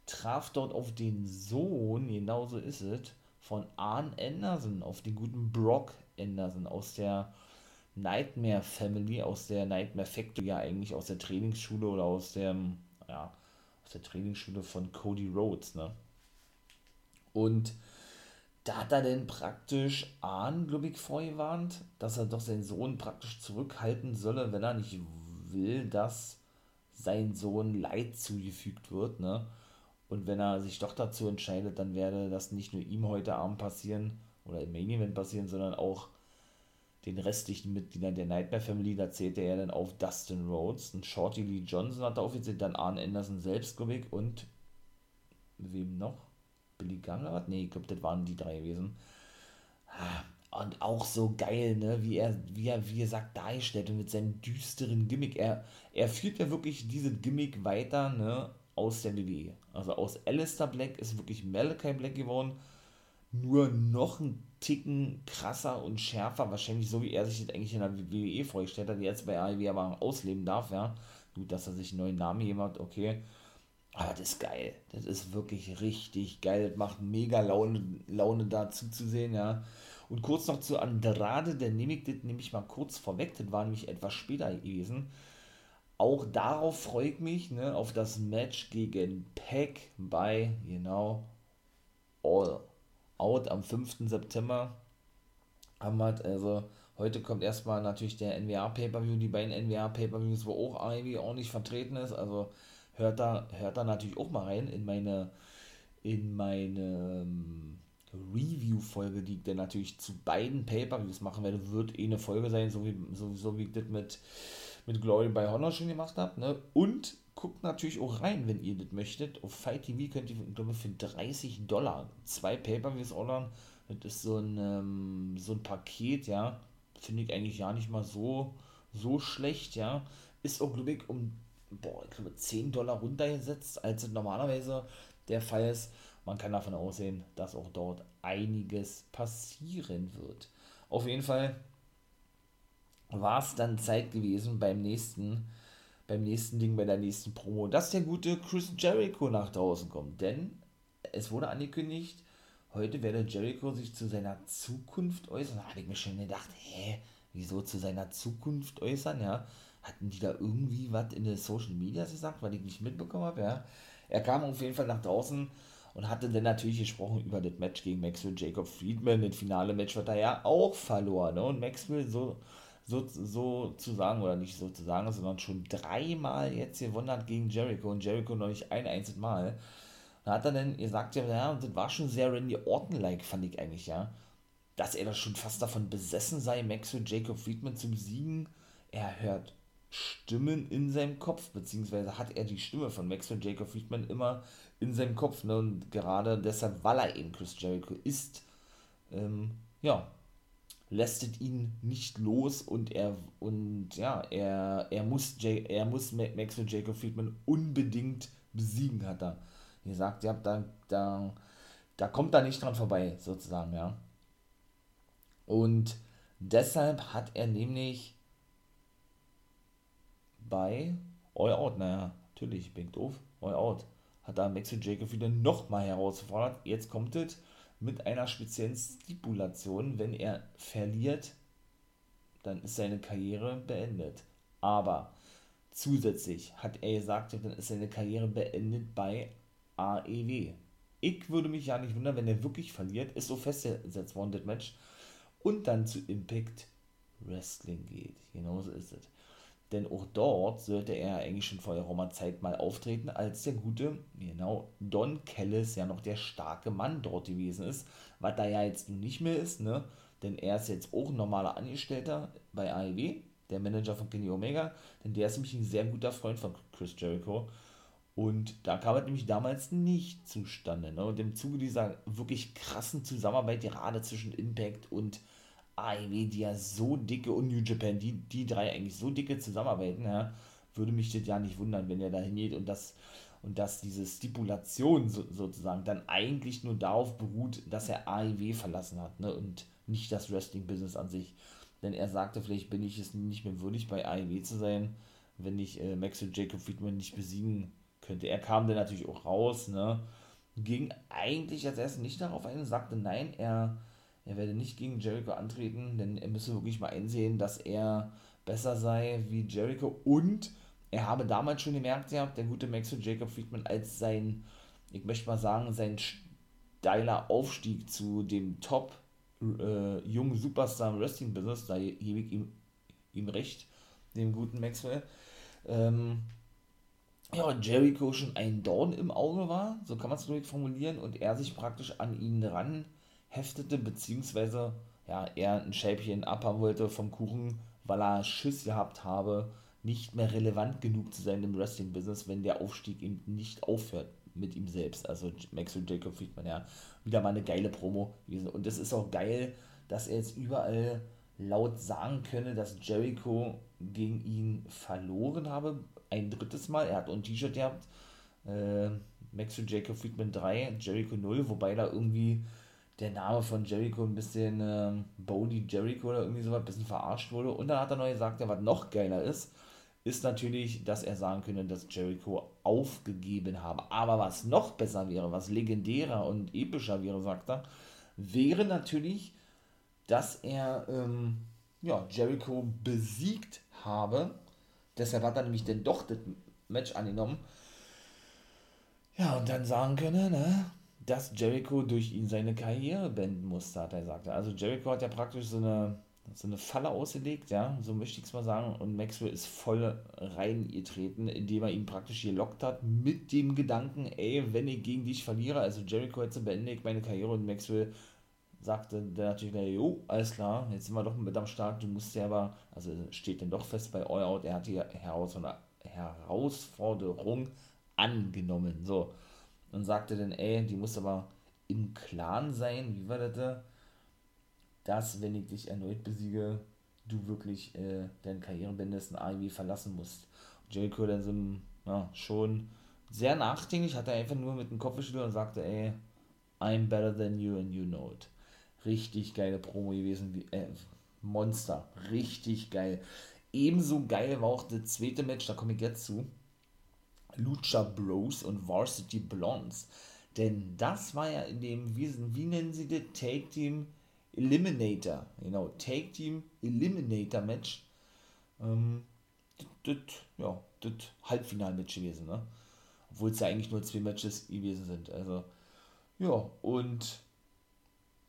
traf dort auf den Sohn, genauso ist es, von Arn Anderson, auf den guten Brock Anderson aus der Nightmare Family, aus der Nightmare Factory, ja eigentlich aus der Trainingsschule oder aus der Trainingsschule von Cody Rhodes, ne? Und da hat er denn praktisch Arn, glaube ich, vorgewarnt, dass er doch seinen Sohn praktisch zurückhalten solle, wenn er nicht will, dass sein Sohn Leid zugefügt wird, ne? Und wenn er sich doch dazu entscheidet, dann werde das nicht nur ihm heute Abend passieren oder im Main Event passieren, sondern auch den restlichen Mitgliedern der Nightmare Family. Da zählte er dann auf Dustin Rhodes und Shorty Lee Johnson hat er aufgezählt, dann Arn Anderson selbst, glaube ich, und wem noch? Billy Gunn oder was? Ne, ich glaube, das waren die drei gewesen. Und auch so geil, ne, wie er sagt, dargestellt und mit seinem düsteren Gimmick. Er führt ja wirklich dieses Gimmick weiter, ne, aus der WWE. Also aus Alistair Black ist wirklich Malakai Black geworden. Nur noch einen Ticken krasser und schärfer. Wahrscheinlich so, wie er sich das eigentlich in der WWE vorgestellt hat, jetzt bei AEW aber ausleben darf, ja. Gut, dass er sich einen neuen Namen gegeben hat, okay. Aber das ist geil. Das ist wirklich richtig geil. Das macht mega Laune dazu zu sehen, ja. Und kurz noch zu Andrade, der nehme ich mal kurz vorweg. Das war nämlich etwas später gewesen. Auch darauf freue ich mich, ne, auf das Match gegen Pac bei, genau, All Out am 5. September. Also heute kommt erstmal natürlich der NWA Pay-Per-View, die beiden NWA Pay-Per-Views, wo auch AEW ordentlich vertreten ist, also hört da natürlich auch mal rein in meine Review-Folge, die ich dann natürlich zu beiden Pay-Per-Views machen werde. Wird eine Folge sein, so wie ich das mit Glory by Honor schon gemacht habe, ne? Und guckt natürlich auch rein, wenn ihr das möchtet. Auf Fight TV könnt ihr, glaube ich, für $30 2 Pay-Per-Views ordern. Das ist so ein Paket, ja. Finde ich eigentlich ja nicht mal so schlecht, ja. Ist auch, glaube ich, um $10 runtergesetzt, als es normalerweise der Fall ist. Man kann davon ausgehen, dass auch dort einiges passieren wird. Auf jeden Fall war es dann Zeit gewesen beim nächsten Ding, bei der nächsten Promo, dass der gute Chris Jericho nach draußen kommt. Denn es wurde angekündigt, heute werde Jericho sich zu seiner Zukunft äußern. Da habe ich mir schon gedacht, wieso zu seiner Zukunft äußern, ja? Hatten die da irgendwie was in den Social Media gesagt, weil ich nicht mitbekommen habe, ja? Er kam auf jeden Fall nach draußen und hatte dann natürlich gesprochen über das Match gegen Maxwell Jacob Friedman. Das finale Match hat er ja auch verloren, ne? Und Maxwell sondern schon 3-mal jetzt gewonnen hat gegen Jericho und Jericho noch nicht ein einziges Mal. Da hat er dann gesagt, ja, das war schon sehr Randy Orton-like, fand ich eigentlich, ja. Dass er da schon fast davon besessen sei, Maxwell Jacob Friedman zu besiegen. Er hört Stimmen in seinem Kopf, beziehungsweise hat er die Stimme von Maxwell Jacob Friedman immer in seinem Kopf, ne? Und gerade deshalb, weil er eben Chris Jericho ist, lässt es ihn nicht los und er muss Maxwell Jacob Friedman unbedingt besiegen, hat er gesagt, ja, da kommt er nicht dran vorbei, sozusagen, ja. Und deshalb hat er nämlich bei All Out, naja, natürlich, bin ich doof, All Out, hat er Maxwell Jacob wieder nochmal herausgefordert, jetzt kommt es, mit einer speziellen Stipulation, wenn er verliert, dann ist seine Karriere beendet. Aber zusätzlich hat er gesagt, dann ist seine Karriere beendet bei AEW. Ich würde mich ja nicht wundern, wenn er wirklich verliert, ist so festgesetzt worden, das Match, und dann zu Impact Wrestling geht. Genauso ist es. Denn auch dort sollte er eigentlich schon vor der Roma-Zeit mal auftreten, als der gute, Don Callis ja noch der starke Mann dort gewesen ist, was da ja jetzt nun nicht mehr ist, ne? Denn er ist jetzt auch ein normaler Angestellter bei AEW, der Manager von Kenny Omega, denn der ist nämlich ein sehr guter Freund von Chris Jericho. Und da kam es nämlich damals nicht zustande, ne? Und im Zuge dieser wirklich krassen Zusammenarbeit, gerade zwischen Impact und AEW, die ja so dicke, und New Japan, die drei eigentlich so dicke zusammenarbeiten, ja, würde mich das ja nicht wundern, wenn er da hingeht und dass diese Stipulation sozusagen dann eigentlich nur darauf beruht, dass er AEW verlassen hat, ne, und nicht das Wrestling-Business an sich. Denn er sagte, vielleicht bin ich es nicht mehr würdig, bei AEW zu sein, wenn ich Max und Jacob Friedman nicht besiegen könnte. Er kam dann natürlich auch raus, ne? Ging eigentlich als erstes nicht darauf ein und sagte, nein, er werde nicht gegen Jericho antreten, denn er müsse wirklich mal einsehen, dass er besser sei wie Jericho. Und er habe damals schon gemerkt, ja, der gute Max und Jacob Friedman, als sein, ich möchte mal sagen, sein steiler Aufstieg zu dem Top jungen Superstar im Wrestling-Business, da gebe ich ihm recht, dem guten Maxwell, ja, Jericho schon ein Dorn im Auge war, so kann man es ruhig formulieren, und er sich praktisch an ihn ran heftete, beziehungsweise, ja, er ein Schäbchen abhaben wollte vom Kuchen, weil er Schiss gehabt habe, nicht mehr relevant genug zu sein im Wrestling-Business, wenn der Aufstieg eben nicht aufhört mit ihm selbst. Also Max und Jacob Friedman, ja, wieder mal eine geile Promo gewesen. Und es ist auch geil, dass er jetzt überall laut sagen könne, dass Jericho gegen ihn verloren habe, ein drittes Mal. Er hat auch ein T-Shirt gehabt, Max und Jacob Friedman 3, Jericho 0, wobei da irgendwie der Name von Jericho ein bisschen Bodie Jericho oder irgendwie sowas, ein bisschen verarscht wurde. Und dann hat er noch gesagt, was noch geiler ist natürlich, dass er sagen könnte, dass Jericho aufgegeben habe. Aber was noch besser wäre, was legendärer und epischer wäre, sagt er, wäre natürlich, dass er Jericho besiegt habe. Deshalb hat er nämlich dann doch das Match angenommen. Ja, und dann sagen können, ne, dass Jericho durch ihn seine Karriere beenden musste, hat er gesagt. Also Jericho hat ja praktisch so eine Falle ausgelegt, ja, so möchte ich es mal sagen, und Maxwell ist voll reingetreten, indem er ihn praktisch gelockt hat, mit dem Gedanken, ey, wenn ich gegen dich verliere, also Jericho jetzt beende ich meine Karriere, und Maxwell sagte dann natürlich, jo, alles klar, jetzt sind wir doch mit am Start, du musst ja aber, also steht dann doch fest bei All Out, er hat die Herausforderung angenommen, so, und sagte dann, ey, die muss aber im Klaren sein, wie war das da? Dass, wenn ich dich erneut besiege, du wirklich deine Karriere beendest und AEW verlassen musst. Und Jericho dann so, ja, schon sehr nachdenklich, hat er einfach nur mit dem Kopf geschüttelt und sagte, ey, I'm better than you and you know it. Richtig geile Promo gewesen, wie Monster, richtig geil. Ebenso geil war auch das zweite Match, da komme ich jetzt zu, Lucha Bros und Varsity Blondes. Denn das war ja in dem, wie nennen sie das, Tag Team Eliminator, genau, Tag Team Eliminator Match, das Halbfinal-Match gewesen, ne? Obwohl es ja eigentlich nur 2 Matches gewesen sind, also, ja, und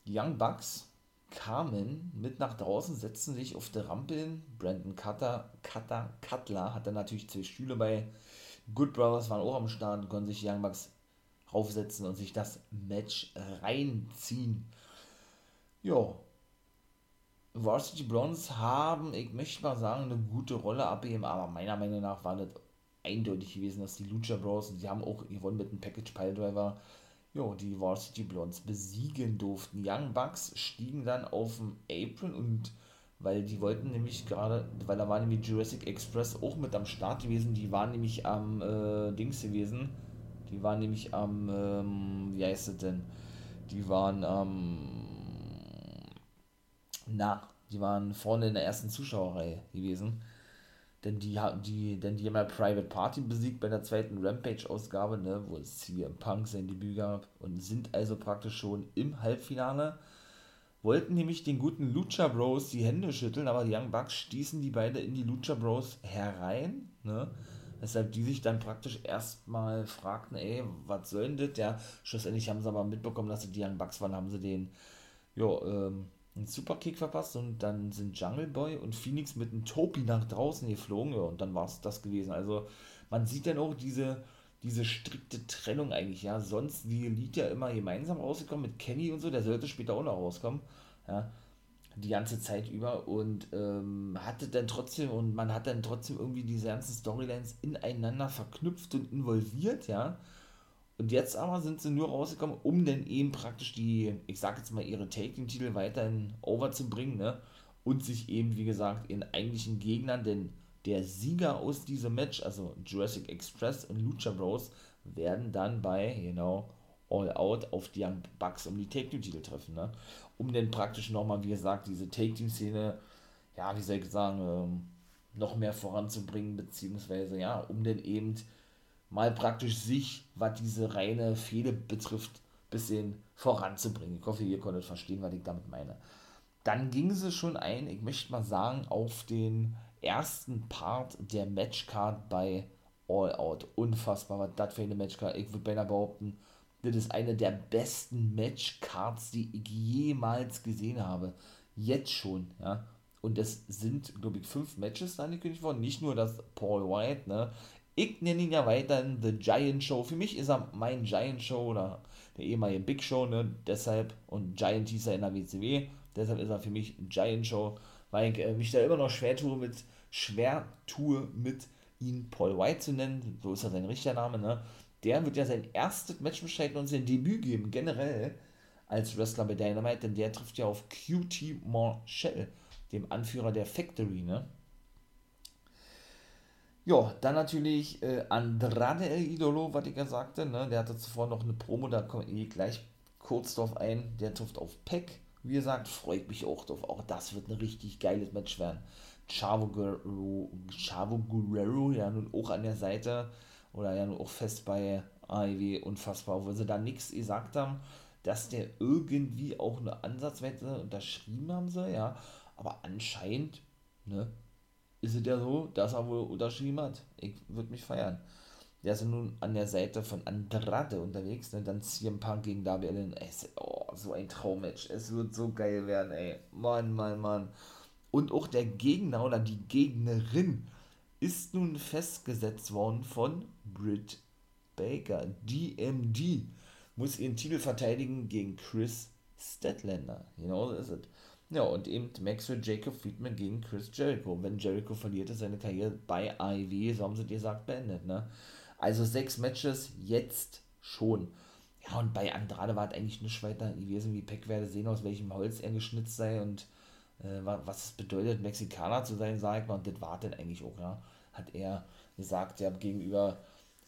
die Young Bucks kamen mit nach draußen, setzten sich auf der Rampe hin, Brandon Cutler hat dann natürlich 2 Stühle bei, Good Brothers waren auch am Start und konnten sich die Young Bucks raufsetzen und sich das Match reinziehen. Ja, Varsity Blondes haben, ich möchte mal sagen, eine gute Rolle abgegeben, aber meiner Meinung nach war das eindeutig gewesen, dass die Lucha Bros, die haben auch gewonnen mit einem Package Piledriver, ja, die Varsity Blondes besiegen durften. Young Bucks stiegen dann auf dem Apron und, weil die wollten nämlich gerade, weil da war nämlich Jurassic Express auch mit am Start gewesen, die waren nämlich am die waren vorne in der ersten Zuschauerreihe gewesen, denn die haben ja Private Party besiegt bei der zweiten Rampage-Ausgabe, ne, wo es CM Punk sein Debüt gab, und sind also praktisch schon im Halbfinale, wollten nämlich den guten Lucha Bros die Hände schütteln, aber die Young Bucks stießen die beide in die Lucha Bros herein, ne, weshalb die sich dann praktisch erstmal fragten, ey, was soll denn das, ja, schlussendlich haben sie aber mitbekommen, dass sie die Young Bucks waren, haben sie den, einen Superkick verpasst, und dann sind Jungle Boy und Phoenix mit einem Topi nach draußen geflogen, ja, und dann war es das gewesen. Also man sieht dann auch diese strikte Trennung eigentlich, ja, sonst die Elite ja immer gemeinsam rausgekommen mit Kenny und so, der sollte später auch noch rauskommen, ja, die ganze Zeit über, und man hat dann trotzdem irgendwie diese ganzen Storylines ineinander verknüpft und involviert, ja. Und jetzt aber sind sie nur rausgekommen, um dann eben praktisch ihre Tag-Team-Titel weiterhin over zu bringen, ne? Und sich eben, wie gesagt, ihren eigentlichen Gegnern, denn der Sieger aus diesem Match, also Jurassic Express und Lucha Bros, werden dann bei, genau, All Out auf die Young Bucks um die Tag-Team-Titel treffen, ne? Um dann praktisch nochmal, wie gesagt, diese Tag-Team-Szene ja, wie soll ich sagen, noch mehr voranzubringen, beziehungsweise ja, um dann eben mal praktisch sich, was diese reine Fehde betrifft, ein bisschen voranzubringen. Ich hoffe, ihr konntet verstehen, was ich damit meine. Dann ging sie schon ein, ich möchte mal sagen, auf den ersten Part der Matchcard bei All Out. Unfassbar, was das für eine Matchcard. Ich würde beinahe behaupten, das ist eine der besten Matchcards, die ich jemals gesehen habe. Jetzt schon, ja. Und es sind, glaube ich, 5 Matches angekündigt worden. Nicht nur das Paul White, ne. Ich nenne ihn ja weiterhin The Giant Show. Für mich ist er mein Giant Show oder der ehemalige Big Show, ne. Deshalb, und Giant hieß er in der WCW, deshalb ist er für mich Giant Show, weil ich mich da immer noch schwer tue mit ihn Paul White zu nennen. So ist ja sein richtiger Name, ne. Der wird ja sein erstes Match bestreiten und sein Debüt geben, generell als Wrestler bei Dynamite, denn der trifft ja auf QT Marshall, dem Anführer der Factory, ne? Ja, dann natürlich Andrade El Idolo, was ich ja sagte, ne? Der hatte zuvor noch eine Promo, da komme ich gleich kurz drauf ein, der trifft auf Pac, wie gesagt, freut mich auch drauf, auch das wird ein richtig geiles Match werden. Chavo Guerrero, ja nun auch an der Seite, oder ja nun auch fest bei AEW, unfassbar, obwohl sie da nichts gesagt haben, dass der irgendwie auch eine Ansatzweise unterschrieben haben soll, ja, aber anscheinend, ne, ist es ja so, dass er wohl unterschrieben hat. Ich würde mich feiern. Der ist ja nun an der Seite von Andrade unterwegs, ne, dann CM Punk gegen Darby Allin, ey, so ein Traummatch, es wird so geil werden, ey, Mann. Und auch der Gegner oder die Gegnerin ist nun festgesetzt worden von Britt Baker. DMD muss ihren Titel verteidigen gegen Chris Statlander. Genau so ist es. Ja, und eben Maxwell Jacob Friedman gegen Chris Jericho. Wenn Jericho verliert, ist seine Karriere bei AEW, so haben sie gesagt, beendet. Ne? Also 6 Matches jetzt schon. Ja, und bei Andrade war es eigentlich nicht weiter gewesen, wie Pac werde sehen, aus welchem Holz er geschnitzt sei und was es bedeutet, Mexikaner zu sein, sag ich mal, und das war denn eigentlich auch, ja, hat er gesagt, ja, gegenüber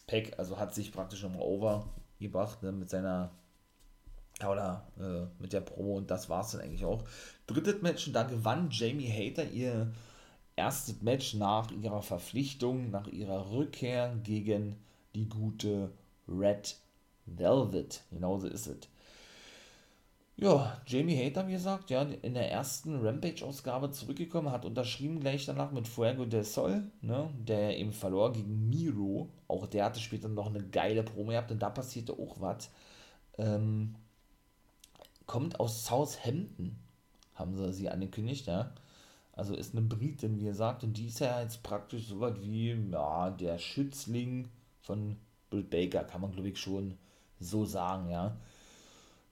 Pac, also hat sich praktisch nochmal over gebracht, ne, mit seiner, oder mit der Promo, und das war's dann eigentlich auch. Drittes Match, und da gewann Jamie Hayter ihr erstes Match nach ihrer Verpflichtung, nach ihrer Rückkehr gegen die gute Red Velvet, genauso ist es. Ja, Jamie Hayter, wie gesagt, ja, in der ersten Rampage-Ausgabe zurückgekommen, hat unterschrieben gleich danach mit Fuego del Sol, ne, der eben verlor gegen Miro. Auch der hatte später noch eine geile Promo gehabt, und da passierte auch was. Kommt aus Southampton, haben sie angekündigt, ja. Also ist eine Britin, wie gesagt, und die ist ja jetzt praktisch so was wie, ja, der Schützling von Britt Baker, kann man, glaube ich, schon so sagen, ja.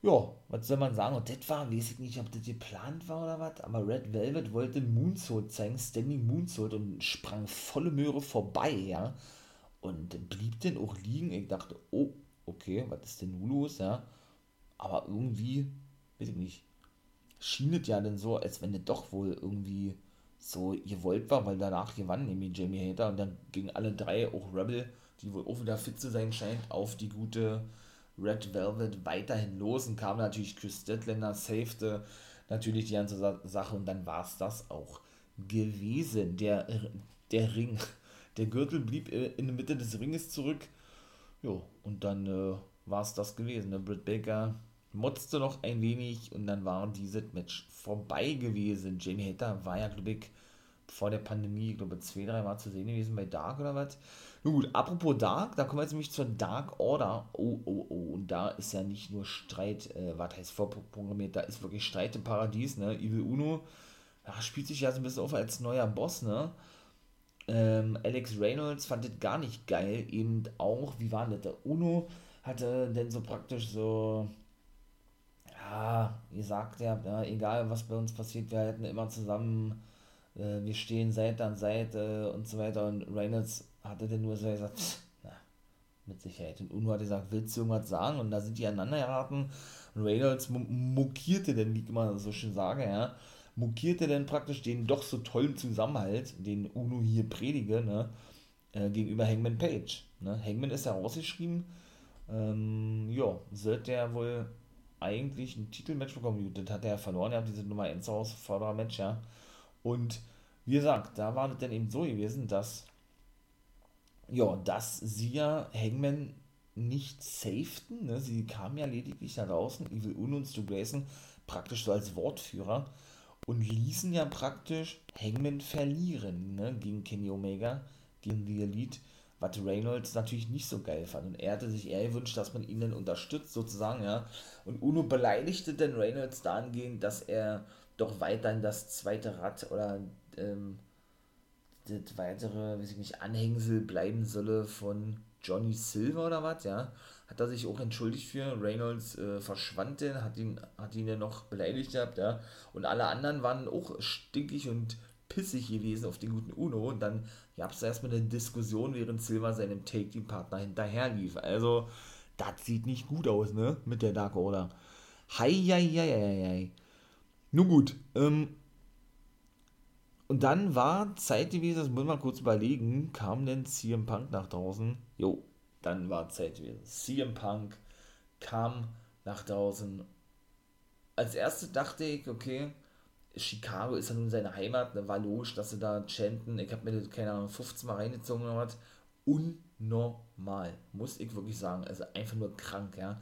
Ja, was soll man sagen, und das war, weiß ich nicht, ob das geplant war oder was, aber Red Velvet wollte Moonsault zeigen, Standing Moonsault, und sprang volle Möhre vorbei, ja, und blieb dann auch liegen. Ich dachte, oh, okay, was ist denn nun los, ja, aber irgendwie, weiß ich nicht, schien es ja dann so, als wenn das doch wohl irgendwie so gewollt war, weil danach gewann nämlich Jamie Hayter, und dann gingen alle drei, auch Rebel, die wohl auch wieder fit zu sein scheint, auf die gute Red Velvet weiterhin los, und kam natürlich Chris Statlander, safete natürlich die ganze Sache, und dann war es das auch gewesen. Der Ring, der Gürtel blieb in der Mitte des Ringes zurück, jo, und dann war es das gewesen. Ne? Britt Baker motzte noch ein wenig, und dann war dieses Match vorbei gewesen. Jamie Hayter war ja, glaube ich, vor der Pandemie, ich glaube, 2-3 Mal zu sehen gewesen bei Dark oder was. Nun gut, apropos Dark, da kommen wir jetzt nämlich zur Dark Order. Oh, und da ist ja nicht nur Streit, was heißt vorprogrammiert, da ist wirklich Streit im Paradies, ne, Evil Uno, ja, spielt sich ja so ein bisschen auf als neuer Boss, ne, Alex Reynolds fand das gar nicht geil, eben auch, wie war das, der Uno hatte denn so praktisch so, ja, ihr sagt ja, na, egal was bei uns passiert, wir halten immer zusammen, wir stehen Seite an Seite und so weiter, und Reynolds hatte dann nur so gesagt, na, mit Sicherheit, und Uno hat gesagt, willst du irgendwas sagen, und da sind die aneinander geraten, und Reynolds mokierte dann, wie ich immer so schön sage, ja, mokierte dann praktisch den doch so tollen Zusammenhalt, den Uno hier predige, ne, gegenüber Hangman Page, ne, Hangman ist ja rausgeschrieben, ja, sollte er wohl eigentlich ein Titelmatch bekommen, das hat er ja verloren, er hat diese Nummer 1 Herausforderer-Match, ja, Und wie gesagt, da war das dann eben so gewesen, dass, ja, dass sie ja Hangman nicht safeten, ne? Sie kamen ja lediglich da draußen, Evil Uno und Stu Grayson, praktisch so als Wortführer und ließen ja praktisch Hangman verlieren, ne? Gegen Kenny Omega, gegen The Elite, was Reynolds natürlich nicht so geil fand. Und er hatte sich eher gewünscht, dass man ihn dann unterstützt, sozusagen, ja. Und Uno beleidigte dann Reynolds dahingehend, dass er doch weiterhin das zweite Rad oder das weitere, weiß ich nicht, Anhängsel bleiben solle von Johnny Silver oder was, ja. Hat er sich auch entschuldigt für. Reynolds verschwand denn, hat ihn ja noch beleidigt gehabt, ja. Und alle anderen waren auch stinkig und pissig gewesen auf den guten Uno. Und dann gab es erstmal eine Diskussion, während Silver seinem Take-Team-Partner hinterherlief. Also, das sieht nicht gut aus, ne? Mit der Dark Order. Hei. Nun gut, und dann war Zeit gewesen, das muss man kurz überlegen, kam denn CM Punk nach draußen? Jo, dann war Zeit gewesen. CM Punk kam nach draußen. Als erstes dachte ich, okay, Chicago ist ja nun seine Heimat, ne? War logisch, dass sie da chanten. Ich habe mir das, keine Ahnung, 15 Mal reingezogen oder was. Unnormal, muss ich wirklich sagen. Also einfach nur krank, ja.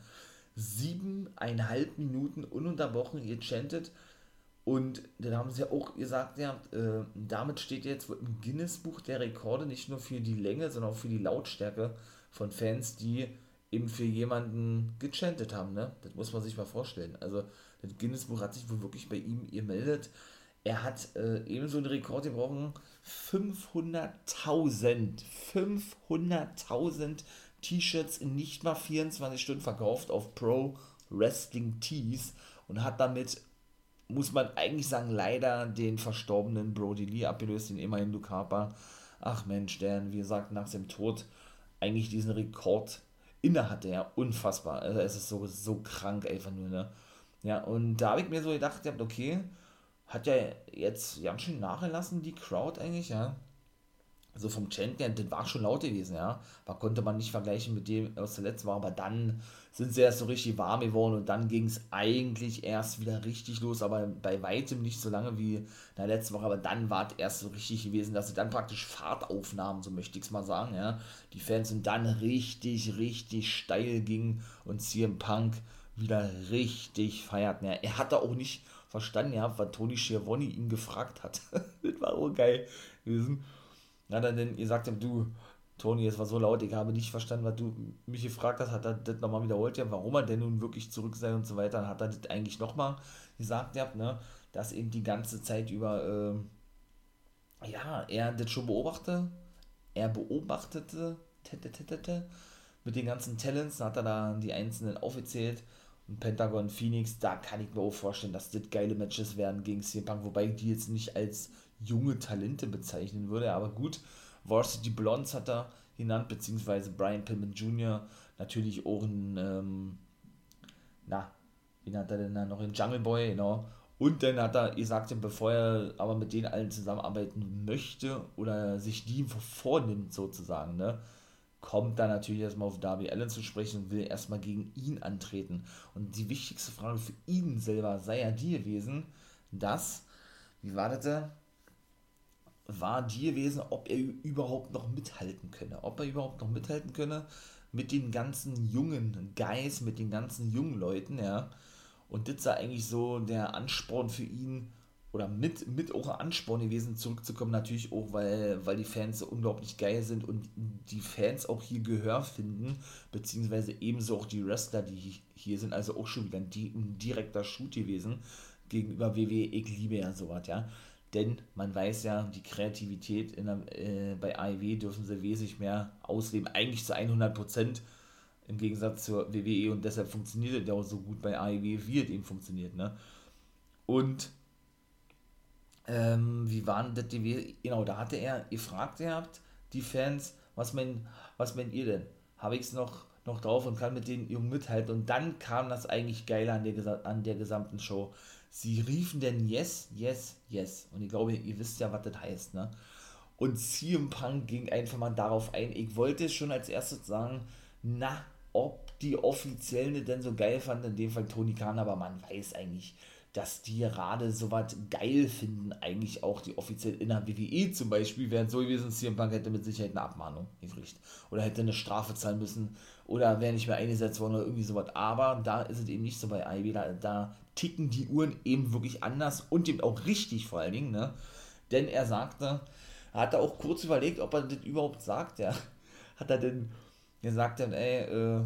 7,5 Minuten ununterbrochen ihr chantet. Und dann haben sie ja auch gesagt, ja, damit steht jetzt im Guinness-Buch der Rekorde nicht nur für die Länge, sondern auch für die Lautstärke von Fans, die eben für jemanden gechantet haben, ne? Das muss man sich mal vorstellen. Also das Guinness-Buch hat sich wohl wirklich bei ihm gemeldet. Er hat ebenso einen Rekord gebrochen, 500.000 T-Shirts in nicht mal 24 Stunden verkauft auf Pro Wrestling Tees und hat damit, muss man eigentlich sagen, leider den verstorbenen Brody Lee abgelöst, den immerhin Luke Harper, ach Mensch, der, wie gesagt, nach seinem Tod eigentlich diesen Rekord inne hatte, ja, unfassbar, also es ist so krank einfach nur, ne, ja, und da habe ich mir so gedacht, okay, hat ja jetzt ganz schön nachgelassen, die Crowd eigentlich, ja, also vom Chant, das war schon laut gewesen, ja, aber konnte man nicht vergleichen mit dem, was zuletzt war, aber dann sind sie erst so richtig warm geworden und dann ging es eigentlich erst wieder richtig los, aber bei weitem nicht so lange wie in der letzten Woche, aber dann war es erst so richtig gewesen, dass sie dann praktisch Fahrt aufnahmen, so möchte ich es mal sagen, ja, die Fans sind dann richtig steil gingen und CM Punk wieder richtig feierten, ja, er hat da auch nicht verstanden, ja, was Tony Schiavone ihn gefragt hat, das war auch geil gewesen. Na dann, denn ihr sagt ihm, du, Tony, es war so laut, ich habe nicht verstanden, was du mich gefragt hast, hat er das nochmal wiederholt, ja, warum er denn nun wirklich zurück sei und so weiter, dann hat er das eigentlich nochmal gesagt, ja, ne, dass eben die ganze Zeit über, ja, er das schon beobachtete, mit den ganzen Talents, dann hat er da die einzelnen aufgezählt, und Pentagon, Phoenix, da kann ich mir auch vorstellen, dass das geile Matches werden gegen CM Punk, wobei ich die jetzt nicht als junge Talente bezeichnen würde, aber gut, Varsity Blondes hat er genannt, beziehungsweise Brian Pillman Jr., natürlich auch ein, wen hat er denn da noch, ein Jungle Boy, genau, und dann hat er gesagt, bevor er aber mit denen allen zusammenarbeiten möchte oder sich die vornimmt sozusagen, ne, kommt dann natürlich erstmal auf Darby Allin zu sprechen und will erstmal gegen ihn antreten. Und die wichtigste Frage für ihn selber sei ja die gewesen, dass, ob er überhaupt noch mithalten könne. Ob er überhaupt noch mithalten könne mit den ganzen jungen Guys, mit den ganzen jungen Leuten, ja. Und das sei eigentlich so der Ansporn für ihn, oder mit auch ein Ansporn gewesen, zurückzukommen, natürlich auch, weil die Fans so unglaublich geil sind und die Fans auch hier Gehör finden, beziehungsweise ebenso auch die Wrestler, die hier sind, also auch schon wieder ein direkter Shoot gewesen gegenüber WWE, ich liebe ja sowas, ja, denn man weiß ja, die Kreativität bei AEW dürfen sie wesentlich mehr ausleben, eigentlich zu 100%, im Gegensatz zur WWE, und deshalb funktioniert es ja auch so gut bei AEW, wie es eben funktioniert, ne, und wie waren das die? Genau, da hatte er gefragt, ihr habt die Fans, was meint ihr denn? Habe ich es noch drauf und kann mit den Jungen mithalten? Und dann kam das eigentlich geile an der gesamten Show. Sie riefen denn yes, yes, yes. Und ich glaube, ihr wisst ja, was das heißt, ne? Und CM Punk ging einfach mal darauf ein. Ich wollte schon als erstes sagen, na, ob die Offiziellen denn so geil fanden, in dem Fall Tony Khan, aber man weiß eigentlich, dass die gerade so was geil finden, eigentlich auch die offiziell innerhalb WWE zum Beispiel, während so gewesen, CM Punk hätte mit Sicherheit eine Abmahnung gekriegt oder hätte eine Strafe zahlen müssen oder wäre nicht mehr eingesetzt worden oder irgendwie sowas, aber da ist es eben nicht so bei AEW, da ticken die Uhren eben wirklich anders und eben auch richtig vor allen Dingen, ne? Denn er sagte, hat er auch kurz überlegt, ob er das überhaupt sagt, ja, hat er denn gesagt, ey,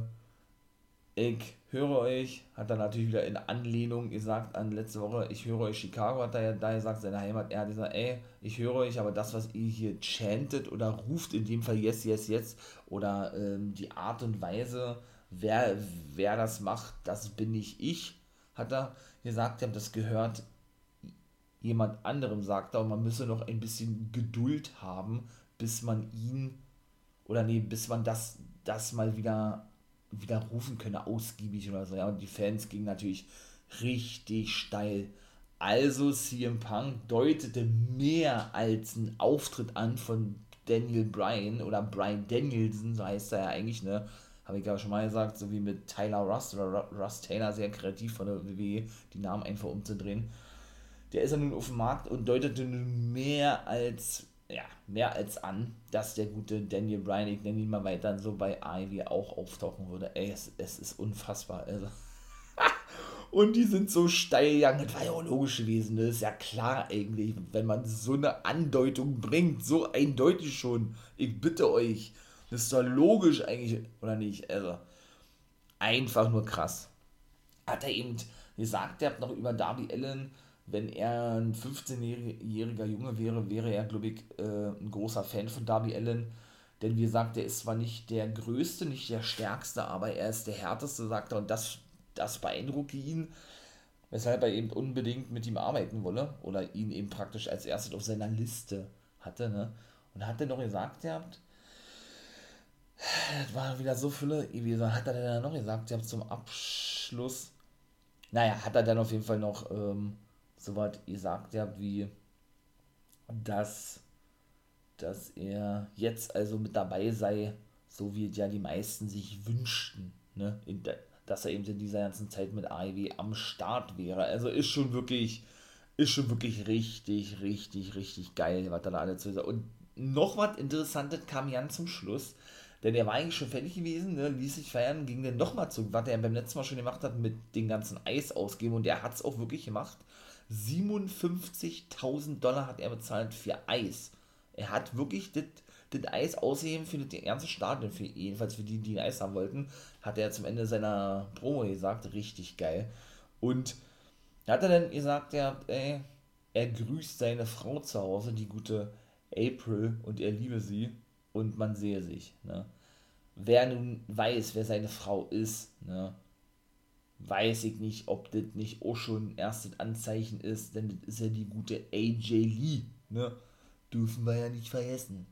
ich höre euch, hat er natürlich wieder in Anlehnung gesagt an letzte Woche, ich höre euch Chicago, hat er ja da gesagt, seine Heimat, er hat gesagt, ey, ich höre euch, aber das, was ihr hier chantet oder ruft, in dem Fall yes, yes, yes, oder die Art und Weise, wer das macht, das bin nicht ich, hat er gesagt, das gehört jemand anderem, sagt er, und man müsse noch ein bisschen Geduld haben, bis man das mal wieder rufen könne, ausgiebig oder so, ja, und die Fans gingen natürlich richtig steil, also CM Punk deutete mehr als einen Auftritt an von Daniel Bryan, oder Bryan Danielson, so heißt er ja eigentlich, ne, habe ich ja schon mal gesagt, so wie mit Tyler Rust, oder Russ Taylor, sehr kreativ von der WWE, die Namen einfach umzudrehen, der ist ja nun auf dem Markt und deutete nun mehr als an, dass der gute Daniel Bryan, ich nenne ihn mal weiter, so bei AEW auch auftauchen würde. Ey, es ist unfassbar. Also. Und die sind so steil gegangen, das war ja auch logisch gewesen, das ist ja klar eigentlich, wenn man so eine Andeutung bringt, so eindeutig schon, ich bitte euch, das ist doch logisch eigentlich, oder nicht, also, einfach nur krass. Hat er eben gesagt, er hat noch über Darby Allin, wenn er ein 15-jähriger Junge wäre, wäre er, glaube ich, ein großer Fan von Darby Allin. Denn wie gesagt, er ist zwar nicht der Größte, nicht der Stärkste, aber er ist der Härteste, sagt er. Und das beeindruckt ihn, weshalb er eben unbedingt mit ihm arbeiten wolle. Oder ihn eben praktisch als erstes auf seiner Liste hatte. Ne? Und hat er noch gesagt, das waren wieder so viele, hat er dann noch gesagt, zum Abschluss, hat er dann auf jeden Fall noch, soweit ihr sagt, wie dass er jetzt also mit dabei sei, so wie ja die meisten sich wünschten, ne? Dass er eben in dieser ganzen Zeit mit AEW am Start wäre. Also ist schon wirklich richtig, richtig, richtig geil, was er da alle zu sagen. Und noch was Interessantes kam Jan zum Schluss, denn er war eigentlich schon fertig gewesen, ne? Ließ sich feiern, ging dann nochmal zu, was er beim letzten Mal schon gemacht hat, mit den ganzen Eis ausgeben, und er hat es auch wirklich gemacht. $57,000 hat er bezahlt für Eis. Er hat wirklich das Eis ausgegeben für den ganzen Stadion, jedenfalls für die Eis haben wollten, hat er zum Ende seiner Promo gesagt, richtig geil. Und da hat er dann gesagt, er grüßt seine Frau zu Hause, die gute April, und er liebe sie und man sehe sich. Ne? Wer nun weiß, wer seine Frau ist, ne? Weiß ich nicht, ob das nicht auch schon ein erstes Anzeichen ist, denn das ist ja die gute AJ Lee, ne? Dürfen wir ja nicht vergessen.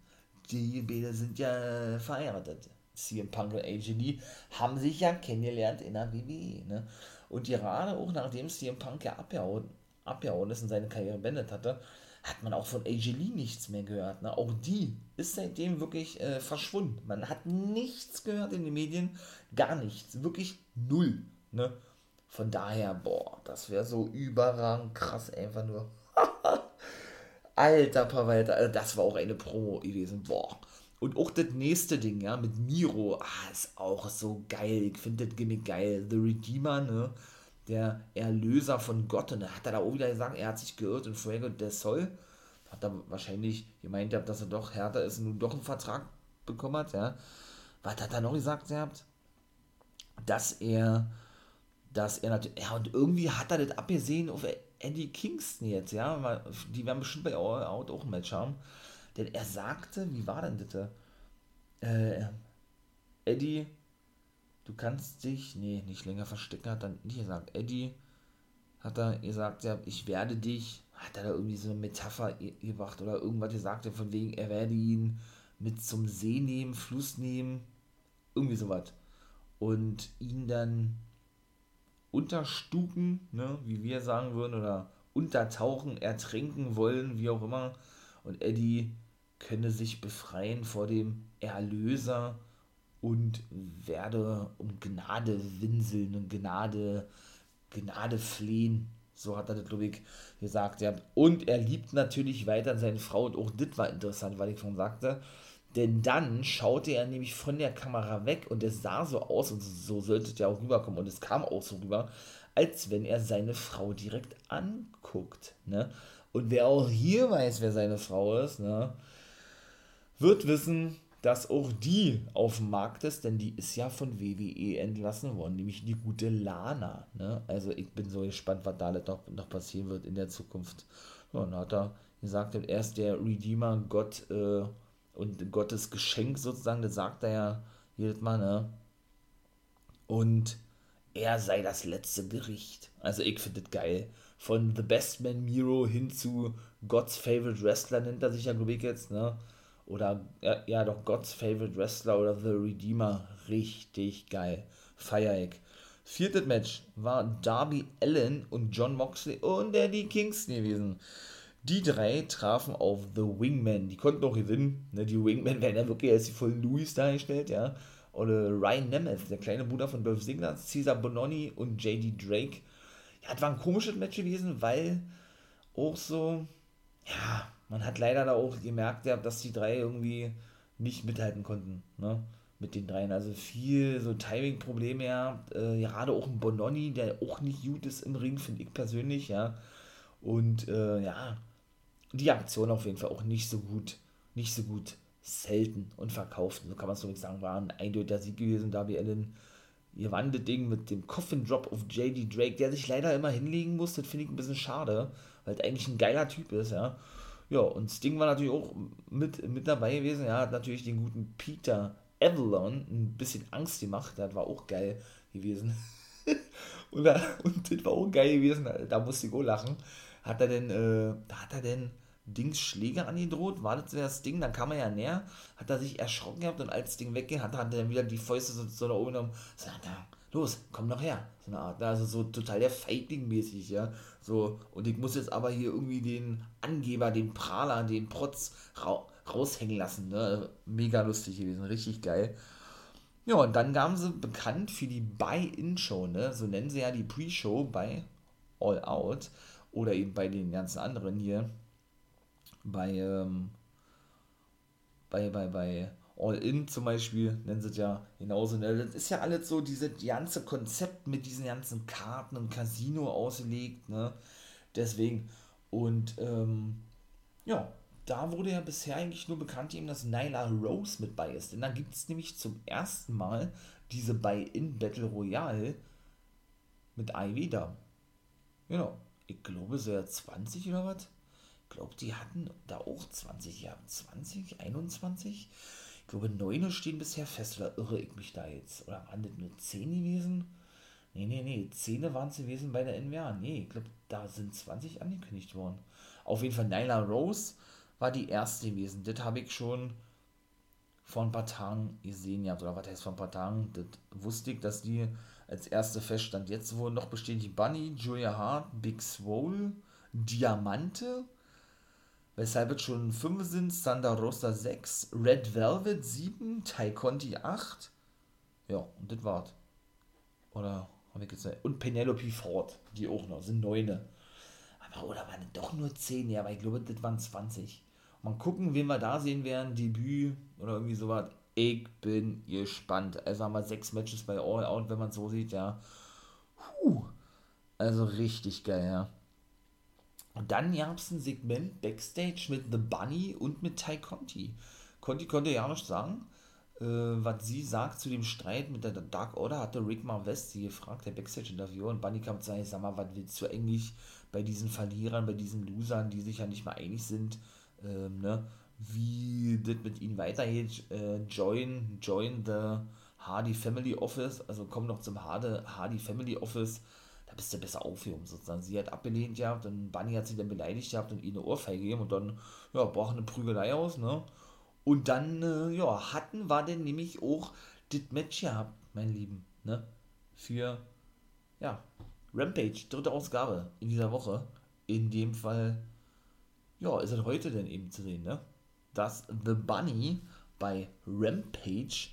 Die beiden sind ja verheiratet. CM Punk und AJ Lee haben sich ja kennengelernt in der WWE, ne? Und gerade auch nachdem CM Punk ja abgehauen ist und seine Karriere beendet hatte, hat man auch von AJ Lee nichts mehr gehört, ne? Auch die ist seitdem wirklich verschwunden. Man hat nichts gehört in den Medien, gar nichts, wirklich null. Ne? Von daher, das wäre so überragend krass, einfach nur. Alter Verwalter, also das war auch eine Promo gewesen, Und auch das nächste Ding, ja, mit Miro, ist auch so geil, ich finde das Gimmick geil, The Redeemer, ne, der Erlöser von Gott, und da hat er da auch wieder gesagt, er hat sich geirrt und Fuego del Sol, hat er wahrscheinlich gemeint, dass er doch härter ist und nun doch einen Vertrag bekommen hat, ja. Was hat er noch gesagt, dass er natürlich, ja, und irgendwie hat er das abgesehen auf Eddie Kingston jetzt, ja, die werden bestimmt bei All Out auch ein Match haben, denn er sagte, wie war denn das, Eddie, du kannst dich, nicht länger verstecken, hat er nicht gesagt, Eddie, hat er gesagt, ja, ich werde dich, hat er da irgendwie so eine Metapher gebracht oder irgendwas gesagt, von wegen, er werde ihn mit zum See nehmen, Fluss nehmen, irgendwie sowas, und ihn dann unterstuken, ne, wie wir sagen würden, oder untertauchen, ertrinken wollen, wie auch immer. Und Eddie könne sich befreien vor dem Erlöser und werde um Gnade winseln und Gnade flehen. So hat er das, glaube ich, gesagt. Ja. Und er liebt natürlich weiter seine Frau. Und auch das war interessant, weil ich schon sagte. Denn dann schaute er nämlich von der Kamera weg und es sah so aus, und so sollte es ja auch rüberkommen, und es kam auch so rüber, als wenn er seine Frau direkt anguckt. Ne? Und wer auch hier weiß, wer seine Frau ist, ne, wird wissen, dass auch die auf dem Markt ist, denn die ist ja von WWE entlassen worden, nämlich die gute Lana. Ne? Also ich bin so gespannt, was da noch passieren wird in der Zukunft. Ja, und dann hat er gesagt, er ist der Redeemer, Gott und Gottes Geschenk sozusagen, das sagt er ja jedes Mal, ne? Und er sei das letzte Gericht. Also ich finde das geil. Von The Best Man Miro hin zu God's Favorite Wrestler nennt er sich ja, glaube ich, jetzt, ne? Oder, ja doch, God's Favorite Wrestler oder The Redeemer. Richtig geil. Feier ich. Viertes Match war Darby Allin und John Moxley und Eddie Kingston gewesen. Die drei trafen auf The Wingman. Die konnten auch gewinnen. Ne? Die Wingmen werden ja wirklich als die vollen Louis dargestellt, ja. Oder Ryan Nemeth, der kleine Bruder von Dolph Ziggler, Cesar Bononi und J.D. Drake. Ja, das war ein komisches Match gewesen, weil auch so, ja, man hat leider da auch gemerkt, ja, dass die drei irgendwie nicht mithalten konnten, ne, mit den dreien. Also viel so Timing-Probleme, ja, gerade auch ein Bononi, der auch nicht gut ist im Ring, finde ich persönlich, ja. Und, ja, die Aktion auf jeden Fall auch nicht so gut selten und verkauft. So kann man es so nicht sagen, war ein eindeutiger Sieg gewesen, Darby Allin. Ihr wandelt Ding mit dem Coffin Drop auf J.D. Drake, der sich leider immer hinlegen muss. Das finde ich ein bisschen schade, weil es eigentlich ein geiler Typ ist, ja. Ja, und Sting war natürlich auch mit dabei gewesen. Ja, hat natürlich den guten Peter Avalon ein bisschen Angst gemacht. Das war auch geil gewesen. und das war auch geil gewesen. Da musste ich auch lachen. Hat er denn Dings Schläge angedroht, war das das Ding, dann kam er ja näher, hat er sich erschrocken gehabt und als Ding wegging, hat er dann wieder die Fäuste so nach oben genommen, so, na, los, komm noch her, so eine Art, also so total der Fighting-mäßig, ja, so, und ich muss jetzt aber hier irgendwie den Angeber, den Prahler, den Protz raushängen lassen, ne, mega lustig gewesen, richtig geil. Ja, und dann gaben sie bekannt für die Buy-In-Show, ne, so nennen sie ja die Pre-Show bei All Out oder eben bei den ganzen anderen hier, bei All-In zum Beispiel, nennen sie es ja genauso, ne? Das ist ja alles so, dieses ganze Konzept mit diesen ganzen Karten und Casino ausgelegt, ne, deswegen, und, ja, da wurde ja bisher eigentlich nur bekannt eben, dass Nyla Rose mit bei ist, denn da gibt es nämlich zum ersten Mal diese Buy-In Battle Royale mit Ivy da, genau, ich glaube so ja 20 oder was? Ich glaube, die hatten da auch 20 Jahre. 20? 21? Ich glaube, 9 stehen bisher fest. Oder irre ich mich da jetzt? Oder waren das nur 10 gewesen? Nee. 10 waren es gewesen bei der NWA. Nee, ich glaube, da sind 20 angekündigt worden. Auf jeden Fall, Nyla Rose war die erste gewesen. Das habe ich schon vor ein paar Tagen gesehen. Ja, oder was heißt vor ein paar Tagen? Das wusste ich, dass die als erste feststand. Jetzt wurden noch bestätigt Bunny, Julia Hart, Big Swole, Diamante, weshalb es schon 5 sind, Thunder Rosa 6, Red Velvet 7, Ty Conti 8. Ja, und das war's. Oder, habe ich gesagt, und Penelope Ford, die auch noch, sind 9. Aber, oder waren doch nur 10, ja, aber ich glaube, das waren 20. Mal gucken, wen wir da sehen werden, Debüt oder irgendwie sowas. Ich bin gespannt. Also haben wir 6 Matches bei All Out, wenn man es so sieht, ja. Also richtig geil, ja. Und dann gab es ein Segment Backstage mit The Bunny und mit Ty Conti. Conti konnte ja nicht sagen, was sie sagt zu dem Streit mit der Dark Order, hatte Rick Marvest sie gefragt, der Backstage-Interviewer, und Bunny kam zu sagen, sag mal, was willst du eigentlich bei diesen Verlierern, bei diesen Losern, die sich ja nicht mal einig sind, ne, wie das mit ihnen weitergeht, join the Hardy Family Office, also komm noch zum Hardy Family Office, da bist du besser aufgehoben sozusagen. Sie hat abgelehnt gehabt und Bunny hat sie dann beleidigt gehabt und ihr eine Ohrfeige gegeben und dann, ja, brach eine Prügelei aus, ne? Und dann, ja, war denn nämlich auch das Match gehabt, mein Lieben, ne? Für, ja, Rampage, 3. Ausgabe in dieser Woche. In dem Fall, ja, ist es heute denn eben zu sehen, ne? Dass The Bunny bei Rampage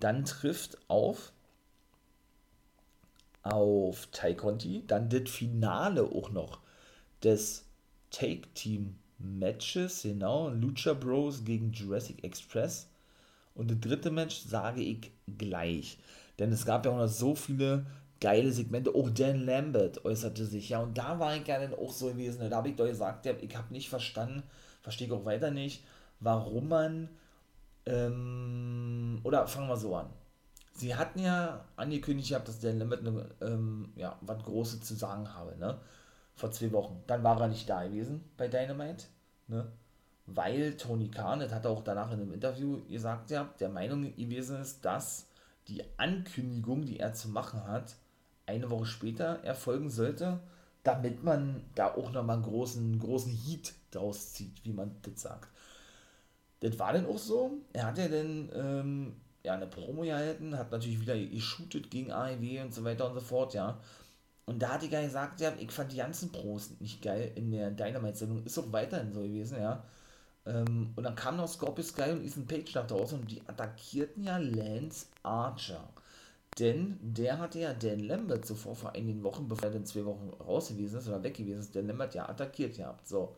dann trifft auf auf Tay Conti. Dann das Finale auch noch des Take-Team-Matches, genau, Lucha Bros gegen Jurassic Express. Und das dritte Match sage ich gleich, denn es gab ja auch noch so viele geile Segmente. Auch Dan Lambert äußerte sich, ja, und da war ich ja dann auch so gewesen, da habe ich doch gesagt, ich habe nicht verstanden, verstehe ich auch weiter nicht, warum man, oder fangen wir so an. Sie hatten ja angekündigt gehabt, dass Dan Lambert eine, was Großes zu sagen habe, ne? Vor 2 Wochen. Dann war er nicht da gewesen bei Dynamite, ne? Weil Tony Khan, das hat er auch danach in einem Interview gesagt, ja, der Meinung gewesen ist, dass die Ankündigung, die er zu machen hat, 1 Woche später erfolgen sollte, damit man da auch nochmal einen großen Heat draus zieht, wie man das sagt. Das war dann auch so. Er hat ja dann eine Promo gehalten, hat natürlich wieder geshootet gegen AEW und so weiter und so fort, ja. Und da hat die Guy gesagt, ja, ich fand die ganzen Pros nicht geil in der Dynamite-Sendung, ist auch weiterhin so gewesen, ja. Und dann kam noch Scorpio Sky und Ethan Page nach draußen und die attackierten ja Lance Archer. Denn der hatte ja Dan Lambert zuvor vor einigen Wochen, bevor er dann 2 Wochen raus gewesen ist oder weg gewesen ist, Dan Lambert ja attackiert gehabt. So.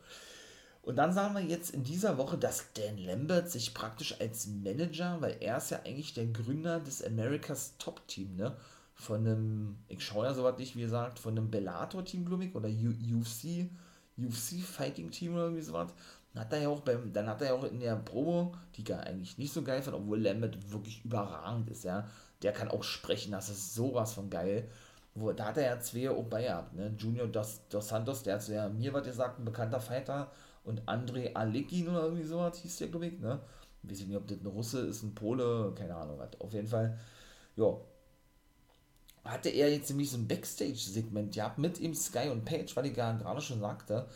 Und dann sahen wir jetzt in dieser Woche, dass Dan Lambert sich praktisch als Manager, weil er ist ja eigentlich der Gründer des America's Top Team, ne? Von einem, ich schaue ja sowas nicht, wie gesagt, von einem Bellator-Team, glaube ich, oder UFC-Fighting-Team oder irgendwie sowas. Dann hat er ja auch in der Promo, die gar eigentlich nicht so geil fand, obwohl Lambert wirklich überragend ist, ja. Der kann auch sprechen, das ist sowas von geil. Da hat er ja 2 auch bei gehabt, ne? Junior Dos Santos, der hat so ja mir was gesagt, ein bekannter Fighter, und Andrei Alekin oder irgendwie sowas hieß der, glaube ich, ne? Ich weiß nicht, ob das ein Russe ist, ein Pole, keine Ahnung was. Auf jeden Fall, ja. Hatte er jetzt nämlich so ein Backstage-Segment gehabt mit ihm Sky und Page, weil ich gerade schon sagte.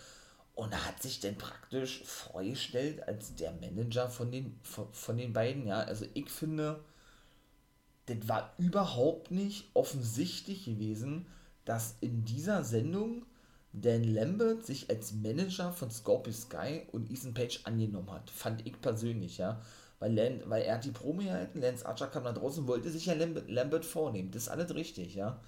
Und er hat sich dann praktisch vorgestellt als der Manager von den beiden. Ja, also ich finde, das war überhaupt nicht offensichtlich gewesen, dass in dieser Sendung Dan Lambert sich als Manager von Scorpio Sky und Ethan Page angenommen hat. Fand ich persönlich, ja. Weil er hat die Promi gehalten, Lance Archer kam da draußen, wollte sich ja Lambert vornehmen. Das ist alles richtig, ja.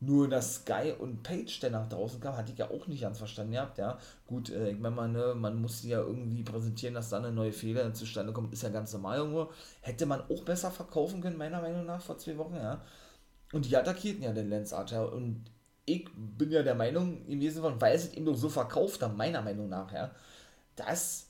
Nur, dass Sky und Page dann nach draußen kam, hatte ich ja auch nicht ganz verstanden gehabt, ja. Gut, ich meine mal, ne, man muss ja irgendwie präsentieren, dass da eine neue Fehler zustande kommt, ist ja ganz normal irgendwo. Hätte man auch besser verkaufen können, meiner Meinung nach, vor 2 Wochen, ja. Und die attackierten ja den Lance Archer. Und ich bin ja der Meinung, im Wesentlichen, weil es eben doch so verkauft hat, meiner Meinung nach, ja, dass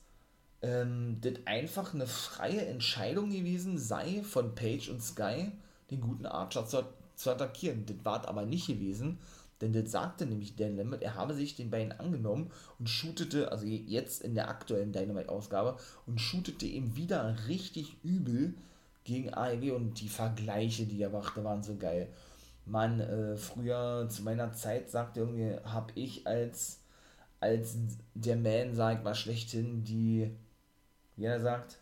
das einfach eine freie Entscheidung gewesen sei, von Page und Sky den guten Archer zu attackieren. Das war aber nicht gewesen, denn das sagte nämlich Dan Lambert, er habe sich den beiden angenommen und shootete, also jetzt in der aktuellen Dynamite-Ausgabe, und shootete eben wieder richtig übel gegen AEW, und die Vergleiche, die er machte, waren so geil. Mann, früher zu meiner Zeit, sagte irgendwie, habe ich als der Man, sag ich mal, schlechthin die, wie er sagt,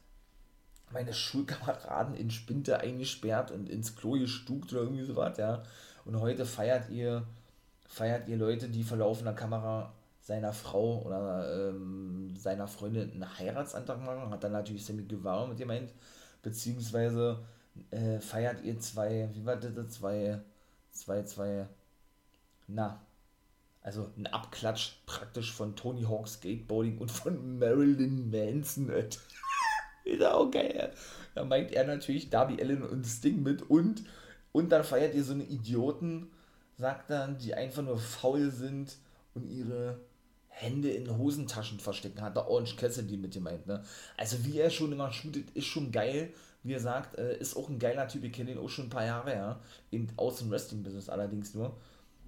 meine Schulkameraden in Spinte eingesperrt und ins Klo gestuckt oder irgendwie sowas, ja. Und heute feiert ihr Leute, die vor laufender Kamera seiner Frau oder seiner Freundin einen Heiratsantrag machen, hat dann natürlich Sammy Guevara mit gemeint, beziehungsweise feiert ihr ein Abklatsch praktisch von Tony Hawk Skateboarding und von Marilyn Manson, Alter. Ist auch geil. Da meint er natürlich Darby Allin und Sting mit und dann feiert ihr so eine Idioten, sagt dann, die einfach nur faul sind und ihre Hände in Hosentaschen verstecken. Hat der Orange Cassidy mit gemeint, ne? Also wie er schon immer shootet, ist schon geil. Wie er sagt, ist auch ein geiler Typ, ich kenne ihn auch schon ein paar Jahre, ja. Eben aus dem Wrestling-Business allerdings nur.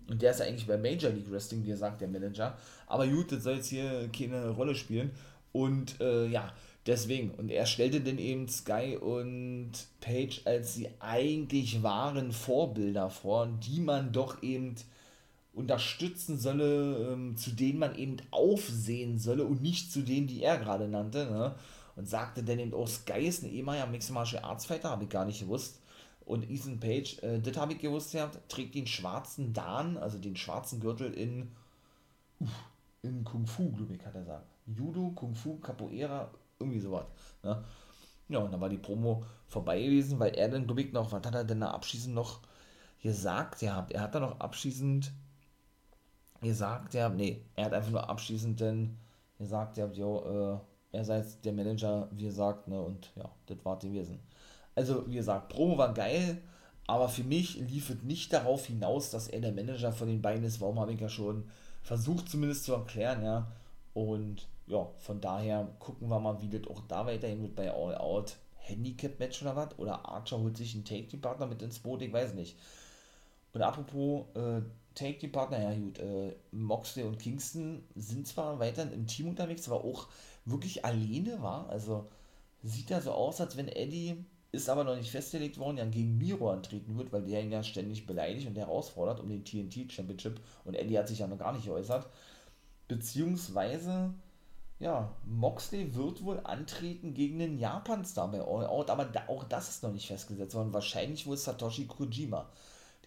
Und der ist ja eigentlich bei Major League Wrestling, wie er sagt, der Manager. Aber gut, das soll jetzt hier keine Rolle spielen. Und deswegen. Und er stellte dann eben Sky und Page als die eigentlich wahren Vorbilder vor, die man doch eben unterstützen solle, zu denen man eben aufsehen solle und nicht zu denen, die er gerade nannte, ne? Und sagte dann eben, oh, Sky ist ein ehemaliger Mixed Martial Arts Fighter, habe ich gar nicht gewusst. Und Ethan Page, das habe ich gewusst, ja, trägt den schwarzen Dan, also den schwarzen Gürtel in Kung Fu, glaube ich, kann er sagen. Judo, Kung Fu, Capoeira, irgendwie sowas. Ne? Ja, und dann war die Promo vorbei gewesen, weil er dann, glaube ich, noch, was hat er denn da abschließend noch gesagt, ja, er hat dann auch abschließend gesagt, ja, nee, er hat einfach nur abschließend dann gesagt, ja, jo, er sei jetzt der Manager, wie gesagt, ne, und ja, das war gewesen. Also, wie gesagt, Promo war geil, aber für mich lief es nicht darauf hinaus, dass er der Manager von den beiden ist, warum habe ich ja schon versucht zumindest zu erklären, ja, und ja, von daher gucken wir mal, wie das auch da weiterhin wird bei All Out. Handicap-Match oder was? Oder Archer holt sich einen Take-Team-Partner mit ins Boot, ich weiß nicht. Und apropos Take-Team-Partner, ja gut, Moxley und Kingston sind zwar weiterhin im Team unterwegs, aber auch wirklich alleine war. Also sieht da so aus, als wenn Eddie, ist aber noch nicht festgelegt worden, ja gegen Miro antreten wird, weil der ihn ja ständig beleidigt und herausfordert um den TNT Championship und Eddie hat sich ja noch gar nicht geäußert. Beziehungsweise ja, Moxley wird wohl antreten gegen den Japan-Star bei All Out, aber auch das ist noch nicht festgesetzt worden. Wahrscheinlich wohl Satoshi Kojima.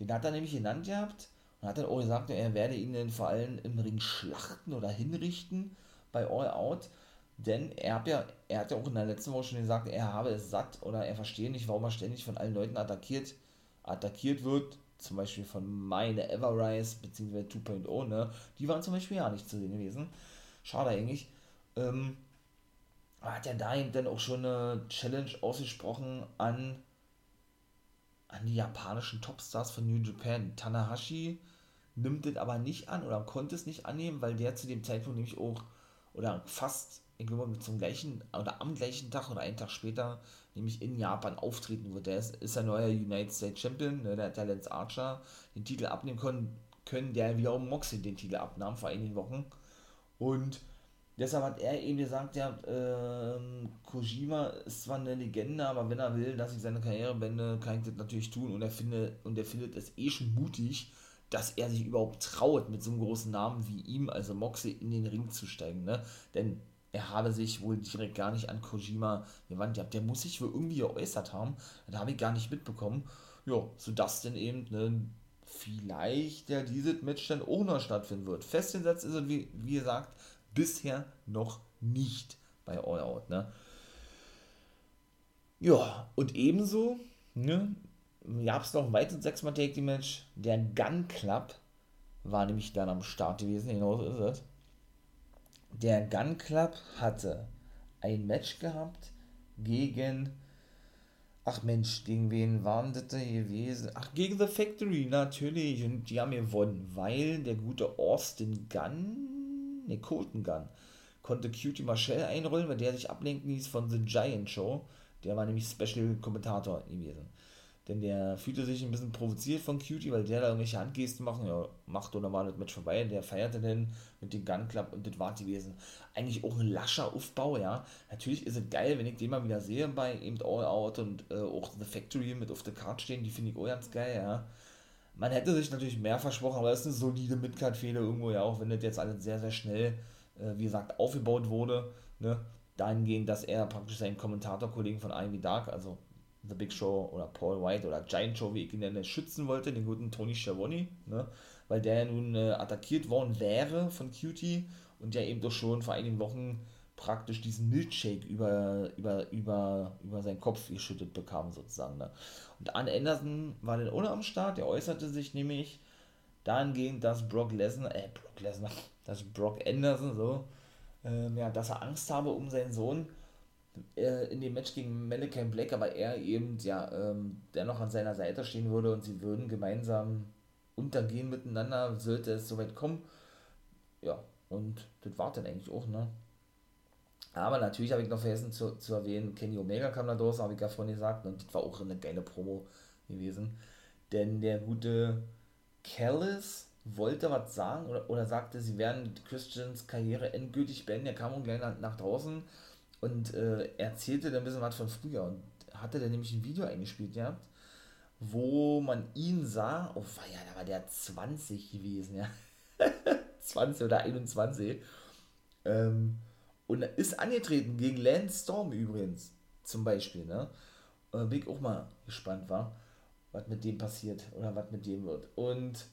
Den hat er nämlich genannt gehabt und hat dann auch gesagt, er werde ihn dann vor allem im Ring schlachten oder hinrichten bei All Out, denn er hat ja auch in der letzten Woche schon gesagt, er habe es satt oder er verstehe nicht, warum er ständig von allen Leuten attackiert wird, zum Beispiel von Mine, Everrise bzw. 2.0, ne? Die waren zum Beispiel ja nicht zu sehen gewesen. Schade eigentlich. Hat ja da eben dann auch schon eine Challenge ausgesprochen an die japanischen Topstars von New Japan. Tanahashi nimmt das aber nicht an oder konnte es nicht annehmen, weil der zu dem Zeitpunkt nämlich auch oder fast, ich glaube, zum gleichen oder am gleichen Tag oder einen Tag später nämlich in Japan auftreten wird. Der ist ein neuer United States Champion, ne? Der hat ja Lance Archer den Titel abnehmen können, der wiederum Moxie den Titel abnahm vor einigen Wochen und deshalb hat er eben gesagt, ja, Kojima ist zwar eine Legende, aber wenn er will, dass ich seine Karriere beende, kann ich das natürlich tun. Und er findet es eh schon mutig, dass er sich überhaupt traut, mit so einem großen Namen wie ihm, also Moxley, in den Ring zu steigen. Ne? Denn er habe sich wohl direkt gar nicht an Kojima gewandt gehabt. Der muss sich wohl irgendwie geäußert haben. Das habe ich gar nicht mitbekommen. Ja, sodass dann eben, ne, vielleicht ja dieses Match dann auch noch stattfinden wird. Festgesetzt ist es, wie gesagt, bisher noch nicht bei All Out, ne? Ja, und ebenso, ne, gab es noch ein weiteres 6-mal Take-Team-Match. Der Gun Club war nämlich dann am Start gewesen, genau so ist es. Der Gun Club hatte ein Match gehabt gegen, ach Mensch, gegen wen waren das da gewesen? Ach, gegen The Factory, natürlich. Und die haben gewonnen, weil der gute Austin Colton Gunn konnte Cutie Marshall einrollen, weil der sich ablenken ließ von The Giant Show. Der war nämlich Special-Kommentator gewesen. Denn der fühlte sich ein bisschen provoziert von Cutie, weil der da irgendwelche Handgesten macht und dann war das Match vorbei. Der feierte dann mit dem Gun Club und das war gewesen. Eigentlich auch ein lascher Aufbau, ja. Natürlich ist es geil, wenn ich den mal wieder sehe bei eben All Out und auch The Factory mit auf der Karte stehen. Die finde ich auch ganz geil, ja. Man hätte sich natürlich mehr versprochen, aber das ist eine solide Midcard-Fehde irgendwo, ja, auch wenn das jetzt alles sehr, sehr schnell, wie gesagt, aufgebaut wurde, ne, dahingehend, dass er praktisch seinen Kommentatorkollegen von Ivy Dark, also The Big Show oder Paul White oder Giant Show, wie ich ihn nenne, schützen wollte, den guten Tony Schiavone, ne, weil der ja nun attackiert worden wäre von Cutie und ja eben doch schon vor einigen Wochen praktisch diesen Milkshake über seinen Kopf geschüttet bekam, sozusagen. Ne? Und Arn Anderson war dann ohne am Start, der äußerte sich nämlich dahingehend, dass Brock Anderson, dass er Angst habe um seinen Sohn in dem Match gegen Malakai Black, aber er eben, ja, dennoch an seiner Seite stehen würde und sie würden gemeinsam untergehen miteinander, sollte es soweit kommen. Ja, und das war dann eigentlich auch, ne? Aber natürlich habe ich noch vergessen zu erwähnen, Kenny Omega kam da draußen, habe ich ja vorhin gesagt, und das war auch eine geile Promo gewesen. Denn der gute Callis wollte was sagen oder sagte, sie werden Christians Karriere endgültig beenden. Er kam und gleich nach draußen und erzählte dann ein bisschen was von früher und hatte dann nämlich ein Video eingespielt gehabt, wo man ihn sah, oh ja, da war der 20 gewesen, ja. 20 oder 21. Und ist angetreten gegen Lance Storm übrigens, zum Beispiel, ne? Bin ich auch mal gespannt, was mit dem passiert oder was mit dem wird. Und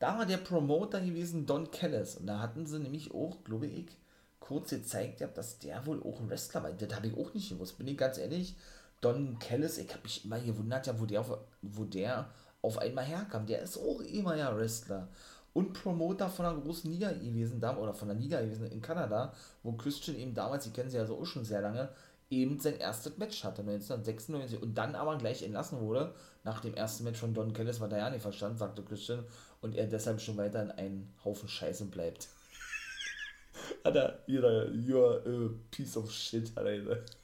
da war der Promoter gewesen, Don Callis. Und da hatten sie nämlich auch, glaube ich, kurz gezeigt, dass der wohl auch ein Wrestler war. Das habe ich auch nicht gewusst, bin ich ganz ehrlich. Don Callis, ich habe mich immer gewundert, ja, wo der auf einmal herkam. Der ist auch immer ja Wrestler und Promoter von einer großen Liga gewesen, oder von der Liga gewesen in Kanada, wo Christian eben damals, die kennen sie ja so auch schon sehr lange, eben sein erstes Match hatte, 1996, und dann aber gleich entlassen wurde, nach dem ersten Match von Don Callis, was er ja nicht verstand, sagte Christian, und er deshalb schon weiter in einen Haufen Scheiße bleibt. Hat er jeder, you're a piece of shit, hat er gesagt.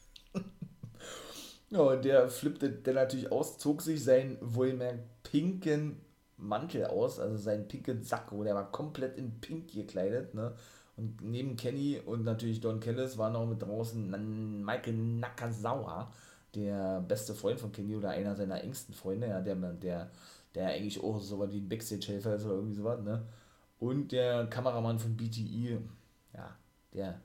Ja, und der flippte dann natürlich aus, zog sich seinen wohlmerkt pinken Mantel aus, also seinen pinken Sack, wo der war komplett in pink gekleidet, ne? Und neben Kenny und natürlich Don Callis war noch mit draußen Michael Nakazawa, der beste Freund von Kenny oder einer seiner engsten Freunde, ja, der eigentlich auch so was wie ein Backstage-Helfer ist oder irgendwie sowas, ne? Und der Kameramann von BTE, ja, der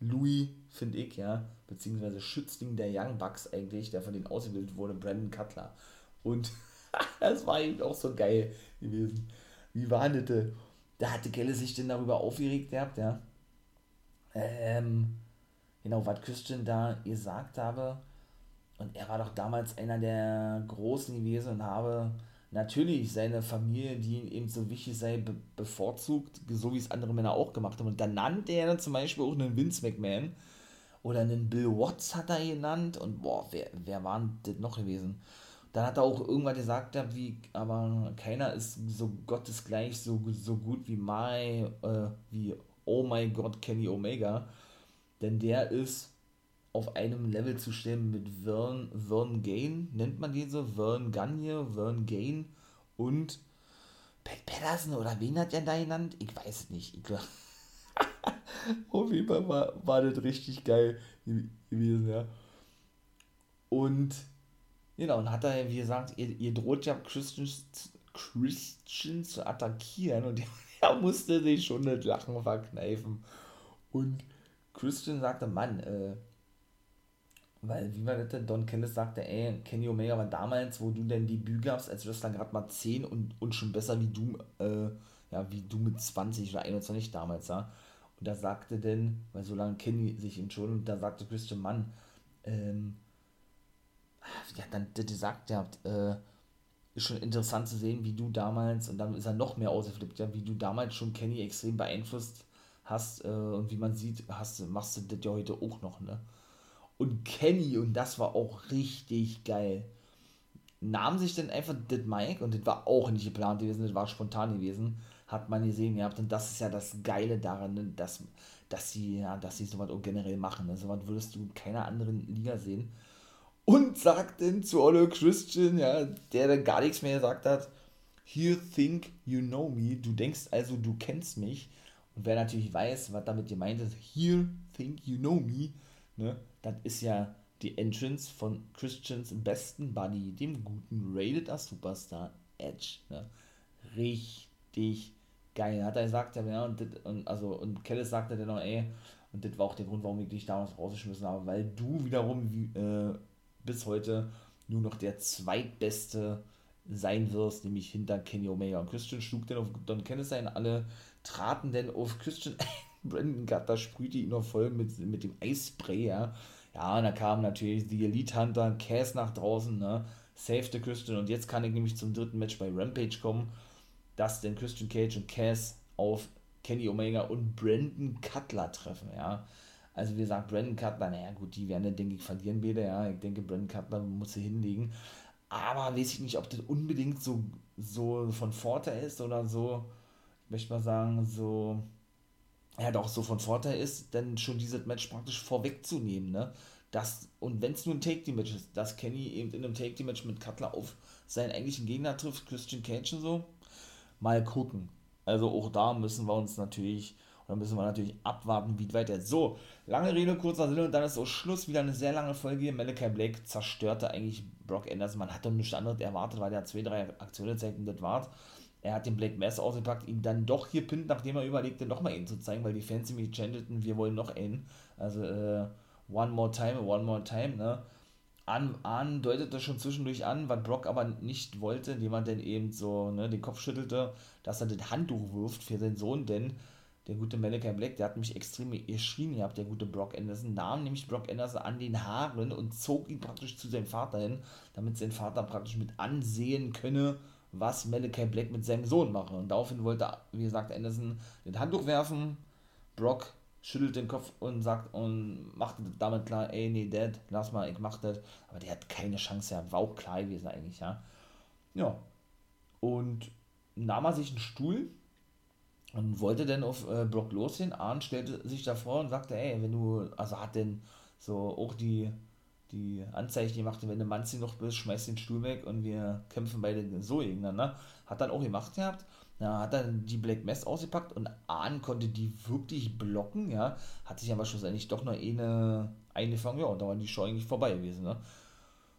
Louis, finde ich, ja, beziehungsweise Schützling der Young Bucks eigentlich, der von denen ausgebildet wurde, Brandon Cutler. Und das war eben auch so geil gewesen. Wie warnete. Da hatte Gelle sich denn darüber aufgeregt gehabt, ja. Genau, was Christian da gesagt habe. Und er war doch damals einer der Großen gewesen und habe natürlich seine Familie, die ihm eben so wichtig sei, bevorzugt, so wie es andere Männer auch gemacht haben. Und dann nannte er zum Beispiel auch einen Vince McMahon oder einen Bill Watts hat er genannt. Und boah, wer war das noch gewesen? Dann hat er auch irgendwann gesagt, wie, aber keiner ist so gottesgleich so gut wie wie oh mein Gott Kenny Omega, denn der ist auf einem Level zu stellen mit Vern Gain, nennt man den so, Vern Gagne, Vern Gain und Pat Patterson oder wen hat er da genannt? Ich weiß es nicht. Auf jeden Fall war das richtig geil gewesen, ja. Und genau, und hat er, wie gesagt, ihr droht ja Christian zu attackieren und er musste sich schon das Lachen verkneifen. Und Christian sagte, Mann, weil, wie war das denn, Don Callis sagte, ey, Kenny Omega war damals, wo du dein Debüt gabst, als Wrestler gerade mal 10 und schon besser wie du, wie du mit 20 oder 21 damals, ja. Und da sagte denn, weil so lange Kenny sich entschuldigt, und da sagte Christian, Mann, ja, dann gesagt, ist schon interessant zu sehen, wie du damals, und dann ist er noch mehr ausgeflippt, ja, wie du damals schon Kenny extrem beeinflusst hast, und wie man sieht, machst du das ja heute auch noch, ne? Und Kenny, und das war auch richtig geil, nahm sich dann einfach das Mic, und das war auch nicht geplant gewesen, das war spontan gewesen, hat man gesehen gehabt, und das ist ja das Geile daran, dass sie sowas auch generell machen, ne? Sowas würdest du in keiner anderen Liga sehen. Und sagt dann zu Ole Christian, ja, der dann gar nichts mehr gesagt hat, you think you know me, du denkst also, du kennst mich. Und wer natürlich weiß, was damit gemeint ist, you think you know me, ne, das ist ja die Entrance von Christians besten Buddy, dem guten Rated A Superstar Edge, ne, richtig geil. Hat er gesagt, ja, und Callis sagte dann noch, ey, und das war auch der Grund, warum ich dich damals rausgeschmissen habe, weil du wiederum, bis heute nur noch der Zweitbeste sein wirst, nämlich hinter Kenny Omega. Und Christian schlug dann auf Don Callis ein, alle traten dann auf Christian ein, Brandon Cutler sprühte ihn noch voll mit dem Eisspray, ja. Ja, und da kam natürlich die Elite Hunter, Cass nach draußen, ne, safete Christian, und jetzt kann ich nämlich zum dritten Match bei Rampage kommen, dass denn Christian Cage und Cass auf Kenny Omega und Brandon Cutler treffen, ja. Also wie gesagt, Brandon Cutler, naja gut, die werden dann, denke ich, verlieren beide, ja. Ich denke, Brandon Cutler muss sie hinlegen. Aber weiß ich nicht, ob das unbedingt so von Vorteil ist oder so, ich möchte mal sagen, so, ja doch, so von Vorteil ist, dann schon dieses Match praktisch vorwegzunehmen, ne. Das, und wenn es nur ein Take-Team-Match ist, dass Kenny eben in einem Take-Team-Match mit Cutler auf seinen eigentlichen Gegner trifft, Christian Cage und so, mal gucken. Also auch da müssen wir natürlich abwarten, wie weit er. So, lange Rede, kurzer Sinn, und dann ist auch Schluss, wieder eine sehr lange Folge hier. Malakai Black zerstörte eigentlich Brock Anderson, man hat doch nichts anderes erwartet, weil er 2-3 Aktionen zeigt und das war's. Er hat den Black Mass ausgepackt, ihn dann doch gepinnt, nachdem er überlegte, nochmal ihn zu zeigen, weil die Fans nämlich chanteten, wir wollen noch einen, also one more time, ne. Deutete schon zwischendurch an, was Brock aber nicht wollte, indem er dann eben so, ne, den Kopf schüttelte, dass er das Handtuch wirft für seinen Sohn, denn der gute Malakai Black, der hat mich extrem erschrien gehabt, der gute Brock Anderson, nahm nämlich Brock Anderson an den Haaren und zog ihn praktisch zu seinem Vater hin, damit sein Vater praktisch mit ansehen könne, was Malakai Black mit seinem Sohn mache. Und daraufhin wollte, wie gesagt, Anderson den Handtuch werfen. Brock schüttelt den Kopf und sagt und macht damit klar, ey, nee, Dad, lass mal, ich mach das. Aber der hat keine Chance, ja, war auch klar gewesen eigentlich, ja. Ja, und nahm er sich einen Stuhl und wollte dann auf Brock losgehen. Arn stellte sich davor und sagte, ey, wenn du, also hat denn so auch die Anzeichen gemacht, wenn du Manzi noch bist, schmeißt den Stuhl weg und wir kämpfen beide so gegeneinander. Hat dann auch gemacht gehabt. Ja, hat dann die Black Mass ausgepackt und Ahn konnte die wirklich blocken, ja. Hat sich aber schlussendlich doch noch eine eingefangen, ja, und da war die Show eigentlich vorbei gewesen, ne.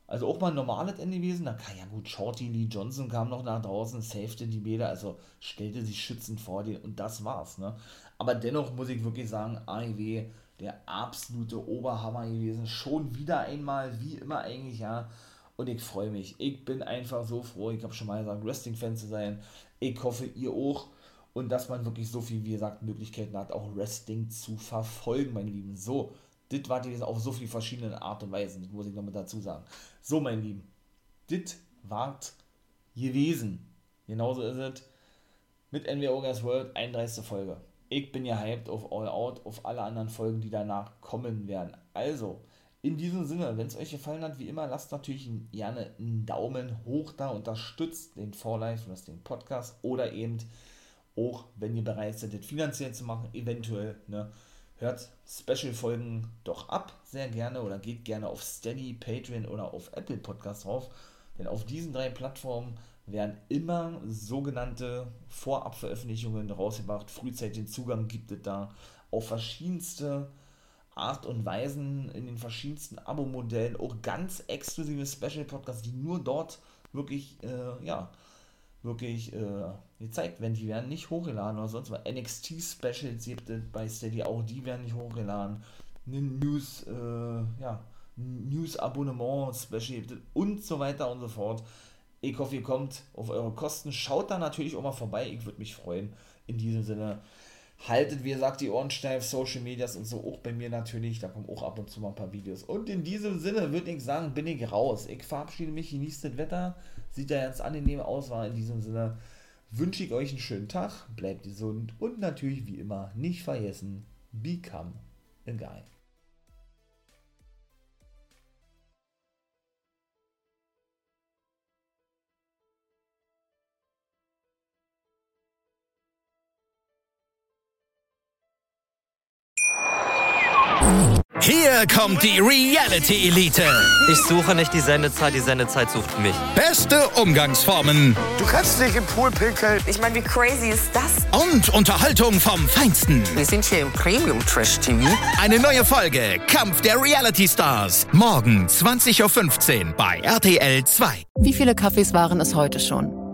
Also auch mal ein normales Ende gewesen, da kann ja gut, Shorty Lee Johnson kam noch nach draußen, safete die Bäder, also stellte sich schützend vor dir und das war's, ne. Aber dennoch muss ich wirklich sagen, AEW, der absolute Oberhammer gewesen, schon wieder einmal, wie immer eigentlich, ja. Und ich freue mich, ich bin einfach so froh, ich habe schon mal gesagt, Wrestling-Fan zu sein, ich hoffe, ihr auch, und dass man wirklich so viel, wie gesagt, Möglichkeiten hat, auch Wrestling zu verfolgen, meine Lieben. So, das war gewesen auf so viele verschiedene Art und Weisen, das muss ich nochmal dazu sagen. So, meine Lieben, das war gewesen, genauso ist es, mit NWO Guys World, 31. Folge. Ich bin ja hyped auf All Out, auf alle anderen Folgen, die danach kommen werden. Also, in diesem Sinne, wenn es euch gefallen hat, wie immer, lasst natürlich gerne einen Daumen hoch da, unterstützt den 4Life oder den Podcast oder eben auch, wenn ihr bereit seid, das finanziell zu machen, eventuell, ne, hört Special-Folgen doch ab, sehr gerne, oder geht gerne auf Steady, Patreon oder auf Apple Podcast drauf, denn auf diesen 3 Plattformen werden immer sogenannte Vorabveröffentlichungen rausgebracht, frühzeitig den Zugang gibt es da auf verschiedenste Art und Weisen in den verschiedensten Abo-Modellen, auch ganz exklusive Special-Podcasts, die nur dort wirklich, gezeigt werden. Die werden nicht hochgeladen oder sonst was. NXT-Specials gibt es bei Steady, auch die werden nicht hochgeladen. Ein News-Abonnement-Special und so weiter und so fort. Ich hoffe, ihr kommt auf eure Kosten. Schaut da natürlich auch mal vorbei, ich würde mich freuen. In diesem Sinne, haltet, wie gesagt, die Ohren steif, Social Medias und so, auch bei mir natürlich, da kommen auch ab und zu mal ein paar Videos. Und in diesem Sinne würde ich sagen, bin ich raus. Ich verabschiede mich, genießt das Wetter, sieht da ganz angenehm aus, war in diesem Sinne, wünsche ich euch einen schönen Tag, bleibt gesund und natürlich wie immer nicht vergessen, become a guy. Hier kommt die Reality-Elite. Ich suche nicht die Sendezeit, die Sendezeit sucht mich. Beste Umgangsformen. Du kannst dich im Pool pinkeln. Ich meine, wie crazy ist das? Und Unterhaltung vom Feinsten. Wir sind hier im Premium-Trash-TV. Eine neue Folge, Kampf der Reality-Stars. Morgen, 20.15 Uhr bei RTL 2. Wie viele Kaffees waren es heute schon?